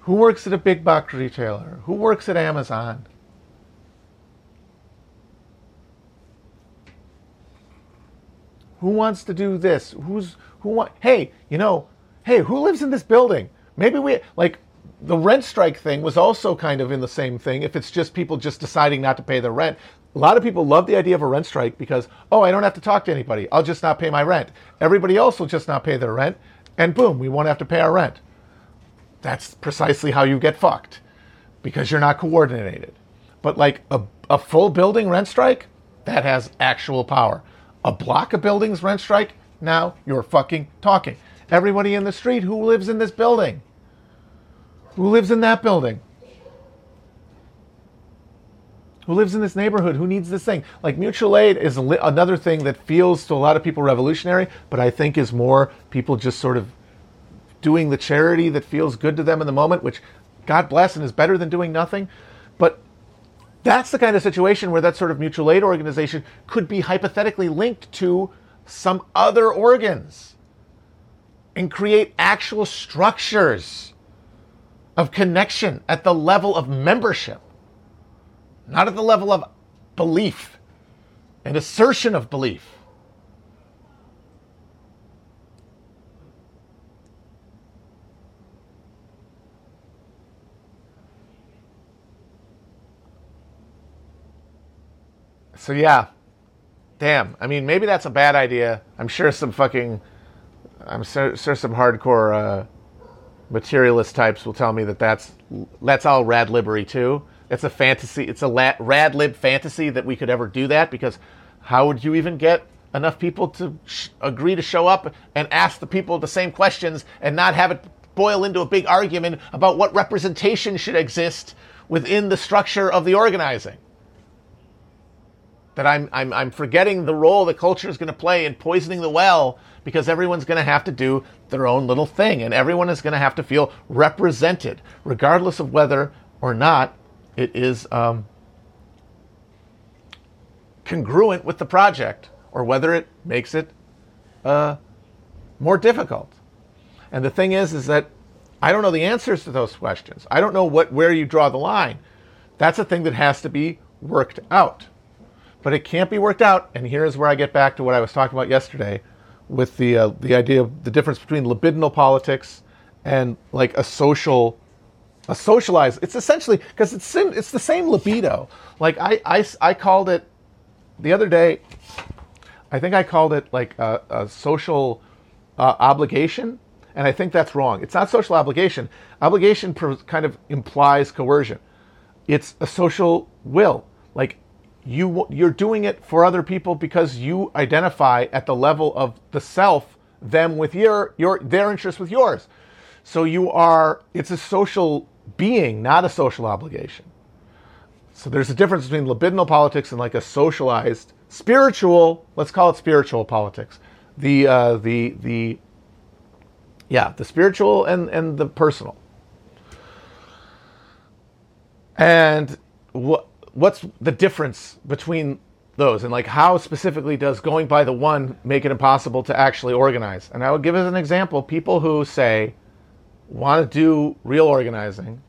Who works at a big box retailer? Who works at Amazon? Who wants to do this? Hey, you know, hey, who lives in this building? Maybe we, like, the rent strike thing was also kind of in the same thing, if it's just people just deciding not to pay their rent. A lot of people love the idea of a rent strike because, oh, I don't have to talk to anybody. I'll just not pay my rent. Everybody else will just not pay their rent, and boom, we won't have to pay our rent. That's precisely how you get fucked, because you're not coordinated. But like a full building rent strike, that has actual power. A block of buildings rent strike, now you're fucking talking. Everybody in the street who lives in this building, who lives in that building, who lives in this neighborhood, who needs this thing. Like mutual aid is another thing that feels to a lot of people revolutionary, but I think is more people just sort of doing the charity that feels good to them in the moment, which God bless and is better than doing nothing. But that's the kind of situation where that sort of mutual aid organization could be hypothetically linked to some other organs and create actual structures of connection at the level of membership, not at the level of belief and assertion of belief. So yeah, damn. I mean, maybe that's a bad idea. I'm sure some hardcore materialist types will tell me that that's all rad libbery too. It's a fantasy. It's a rad lib fantasy that we could ever do that, because how would you even get enough people to agree to show up and ask the people the same questions and not have it boil into a big argument about what representation should exist within the structure of the organizing? That I'm forgetting the role that culture is going to play in poisoning the well, because everyone's going to have to do their own little thing, and everyone is going to have to feel represented, regardless of whether or not it is congruent with the project, or whether it makes it more difficult. And the thing is that I don't know the answers to those questions. I don't know where you draw the line. That's a thing that has to be worked out. But it can't be worked out, and here's where I get back to what I was talking about yesterday with the idea of the difference between libidinal politics and like a socialized. It's essentially, because it's the same libido. Like I called it the other day. I think I called it like a social obligation, and I think that's wrong. It's not social obligation. Obligation kind of implies coercion. It's a social will. Like, You're doing it for other people because you identify at the level of the self, them with their interests with yours. So it's a social being, not a social obligation. So there's a difference between libidinal politics and like a socialized, spiritual, let's call it spiritual politics. The spiritual and the personal. And what's the difference between those, and like how specifically does going by the one make it impossible to actually organize? And I would give as an example, people who say want to do real organizing,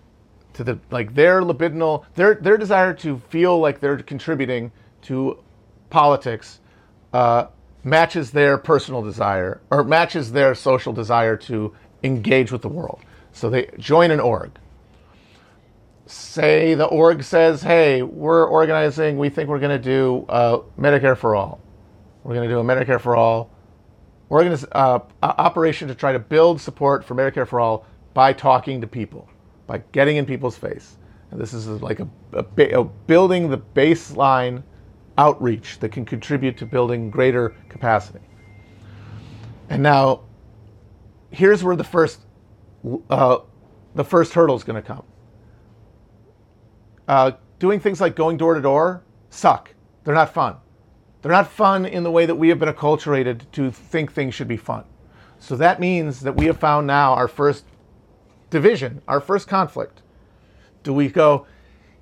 to the like their libidinal, their desire to feel like they're contributing to politics matches their personal desire, or matches their social desire to engage with the world. So they join an org. Say the org says, hey, we're organizing, we think we're going to do Medicare for all. We're going to do a Medicare for all operation to try to build support for Medicare for all by talking to people, by getting in people's face. And this is like building the baseline outreach that can contribute to building greater capacity. And now, here's where the first hurdle is going to come. Doing things like going door to door suck. They're not fun. They're not fun in the way that we have been acculturated to think things should be fun. So that means that we have found now our first division, our first conflict. Do we go,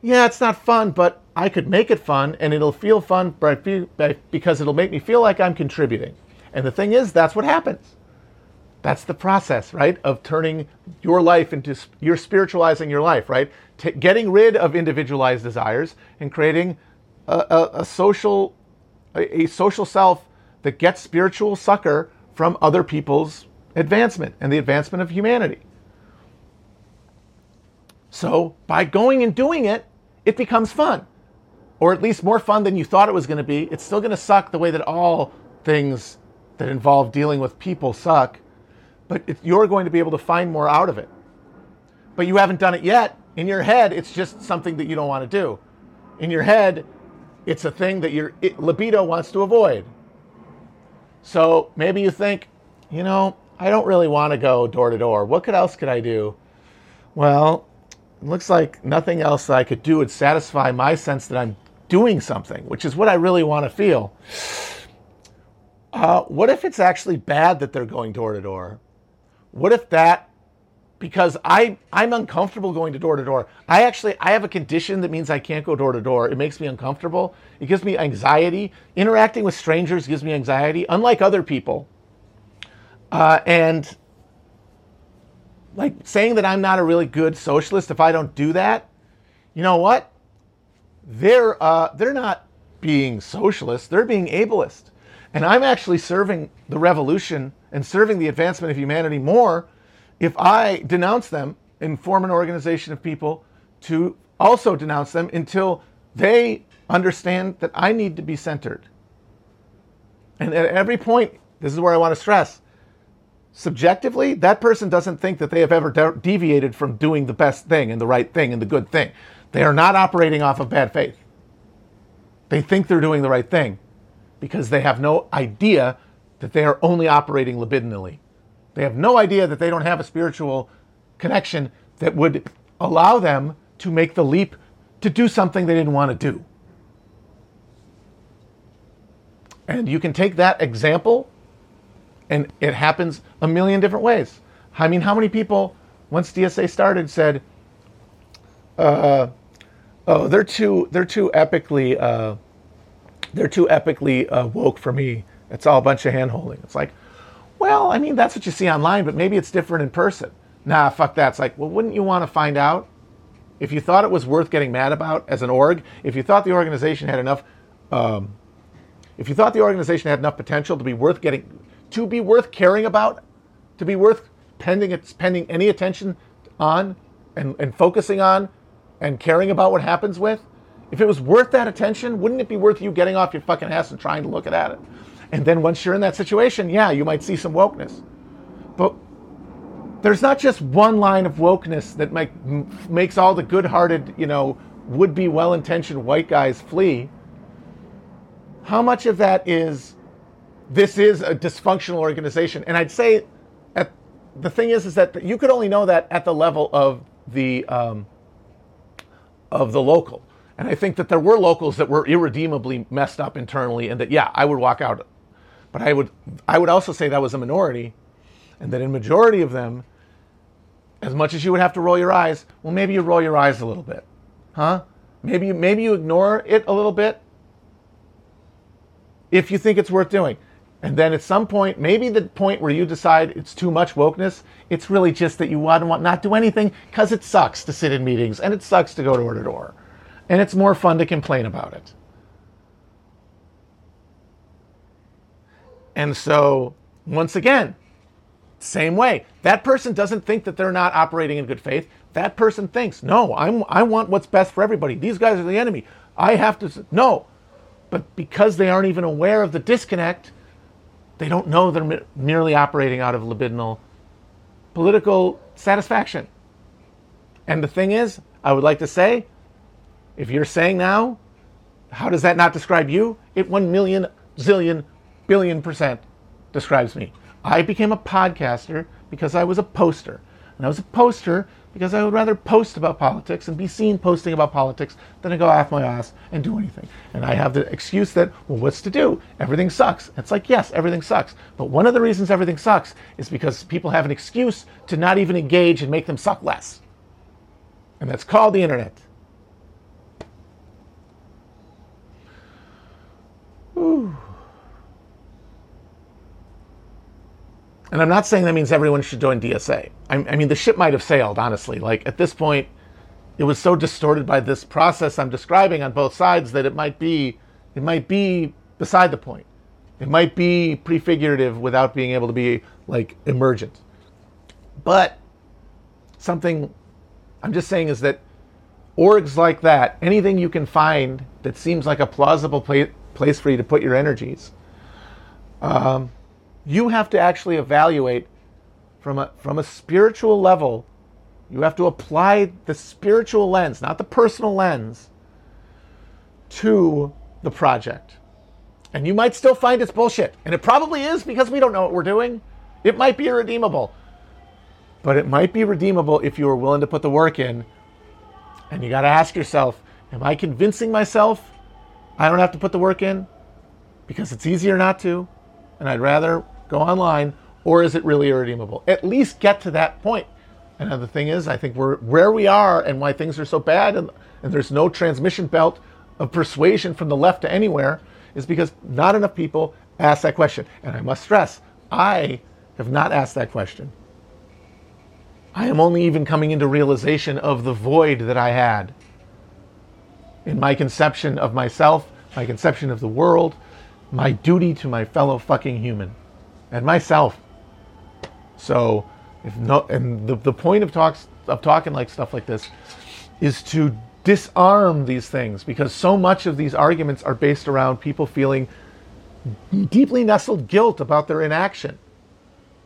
yeah, it's not fun, but I could make it fun and it'll feel fun because it'll make me feel like I'm contributing. And the thing is, that's what happens. That's the process, right, of turning your life into, you're spiritualizing your life, right? Getting rid of individualized desires and creating a social self that gets spiritual succor from other people's advancement and the advancement of humanity. So by going and doing it, it becomes fun, or at least more fun than you thought it was going to be. It's still going to suck the way that all things that involve dealing with people suck, but you're going to be able to find more out of it. But you haven't done it yet. In your head, it's just something that you don't want to do. In your head, it's a thing that your libido wants to avoid. So maybe you think, you know, I don't really want to go door to door. What else could I do? Well, it looks like nothing else that I could do would satisfy my sense that I'm doing something, which is what I really want to feel. What if it's actually bad that they're going door to door? What if that, because I'm uncomfortable going to door, I have a condition that means I can't go door to door. It makes me uncomfortable. It gives me anxiety. Interacting with strangers gives me anxiety, unlike other people. And like saying that I'm not a really good socialist if I don't do that, you know what? They're not being socialist. They're being ableist. And I'm actually serving the revolution and serving the advancement of humanity more if I denounce them and form an organization of people to also denounce them until they understand that I need to be centered. And at every point, this is where I want to stress, subjectively, that person doesn't think that they have ever deviated from doing the best thing and the right thing and the good thing. They are not operating off of bad faith. They think they're doing the right thing because they have no idea that they are only operating libidinally. They have no idea that they don't have a spiritual connection that would allow them to make the leap to do something they didn't want to do. And you can take that example, and it happens a million different ways. I mean, how many people, once DSA started, said, they're too epically woke for me. It's all a bunch of hand-holding. It's like, well, I mean, that's what you see online, but maybe it's different in person. Nah, fuck that. It's like, well, wouldn't you want to find out? If you thought it was worth getting mad about as an org, if you thought the organization had enough, potential to be worth getting, to be worth caring about, to be worth spending any attention on and focusing on and caring about what happens with, if it was worth that attention, wouldn't it be worth you getting off your fucking ass and trying to look at it? And then once you're in that situation, yeah, you might see some wokeness. But there's not just one line of wokeness that makes all the good-hearted, you know, would-be well-intentioned white guys flee. How much of that is, this is a dysfunctional organization? And I'd say the thing is that you could only know that at the level of the local. And I think that there were locals that were irredeemably messed up internally, and that, yeah, I would walk out. But I would also say that was a minority, and that in majority of them, as much as you would have to roll your eyes, well, maybe you roll your eyes a little bit, huh? Maybe you ignore it a little bit if you think it's worth doing. And then at some point, maybe the point where you decide it's too much wokeness, it's really just that you want not do anything because it sucks to sit in meetings and it sucks to go door to door. And it's more fun to complain about it. And so, once again, same way. That person doesn't think that they're not operating in good faith. That person thinks, no, I want what's best for everybody. These guys are the enemy. I have to, no. But because they aren't even aware of the disconnect, they don't know they're merely operating out of libidinal political satisfaction. And the thing is, I would like to say, if you're saying now, how does that not describe you? It 1 million, zillion, billion% describes me. I became a podcaster because I was a poster. And I was a poster because I would rather post about politics and be seen posting about politics than to go off my ass and do anything. And I have the excuse that, well, what's to do? Everything sucks. It's like, yes, everything sucks. But one of the reasons everything sucks is because people have an excuse to not even engage and make them suck less. And that's called the internet. And I'm not saying that means everyone should join DSA. I mean, the ship might have sailed, honestly. Like, at this point, it was so distorted by this process I'm describing on both sides that it might be beside the point. It might be prefigurative without being able to be, like, emergent. But something I'm just saying is that orgs like that, anything you can find that seems like a plausible place for you to put your energies, you have to actually evaluate from a spiritual level. You have to apply the spiritual lens, not the personal lens, to the project. And you might still find it's bullshit. And it probably is, because we don't know what we're doing. It might be irredeemable. But it might be redeemable if you are willing to put the work in. And you got to ask yourself, am I convincing myself I don't have to put the work in because it's easier not to, and I'd rather go online, or is it really irredeemable? At least get to that point. Another thing is, I think we're where we are and why things are so bad, and there's no transmission belt of persuasion from the left to anywhere, is because not enough people ask that question. And I must stress, I have not asked that question. I am only even coming into realization of the void that I had in my conception of myself, my conception of the world, my duty to my fellow fucking human and myself. So, the point of talking like stuff like this is to disarm these things, because so much of these arguments are based around people feeling deeply nestled guilt about their inaction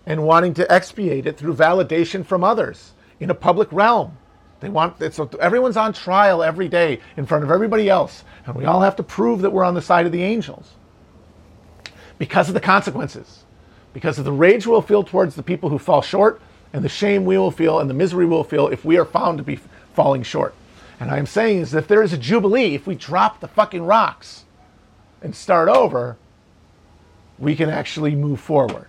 and wanting to expiate it through validation from others in a public realm. They want it, so everyone's on trial every day in front of everybody else, and we all have to prove that we're on the side of the angels because of the consequences, because of the rage we'll feel towards the people who fall short, and the shame we will feel and the misery we'll feel if we are found to be falling short. And I'm saying is that if there is a jubilee, if we drop the fucking rocks and start over, we can actually move forward.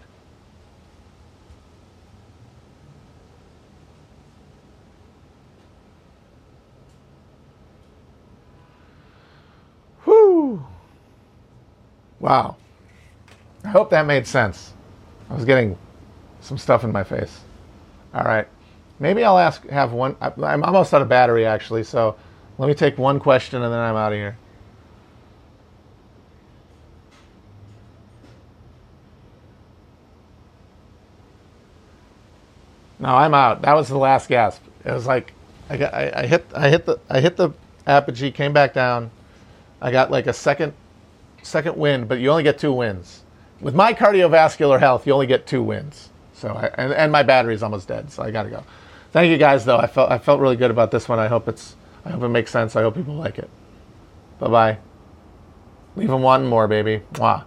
Whew. Wow. I hope that made sense. I was getting some stuff in my face. All right. Maybe I'll have one. I'm almost out of battery, actually, so let me take one question and then I'm out of here. No, I'm out. That was the last gasp. It was like I hit the apogee, came back down. I got like a second wind, but you only get 2 wins. With my cardiovascular health, you only get 2 wins. So and my battery's almost dead, so I gotta go. Thank you guys, though. I felt really good about this one. I hope it makes sense. I hope people like it. Bye bye. Leave them wanting more, baby. Mwah.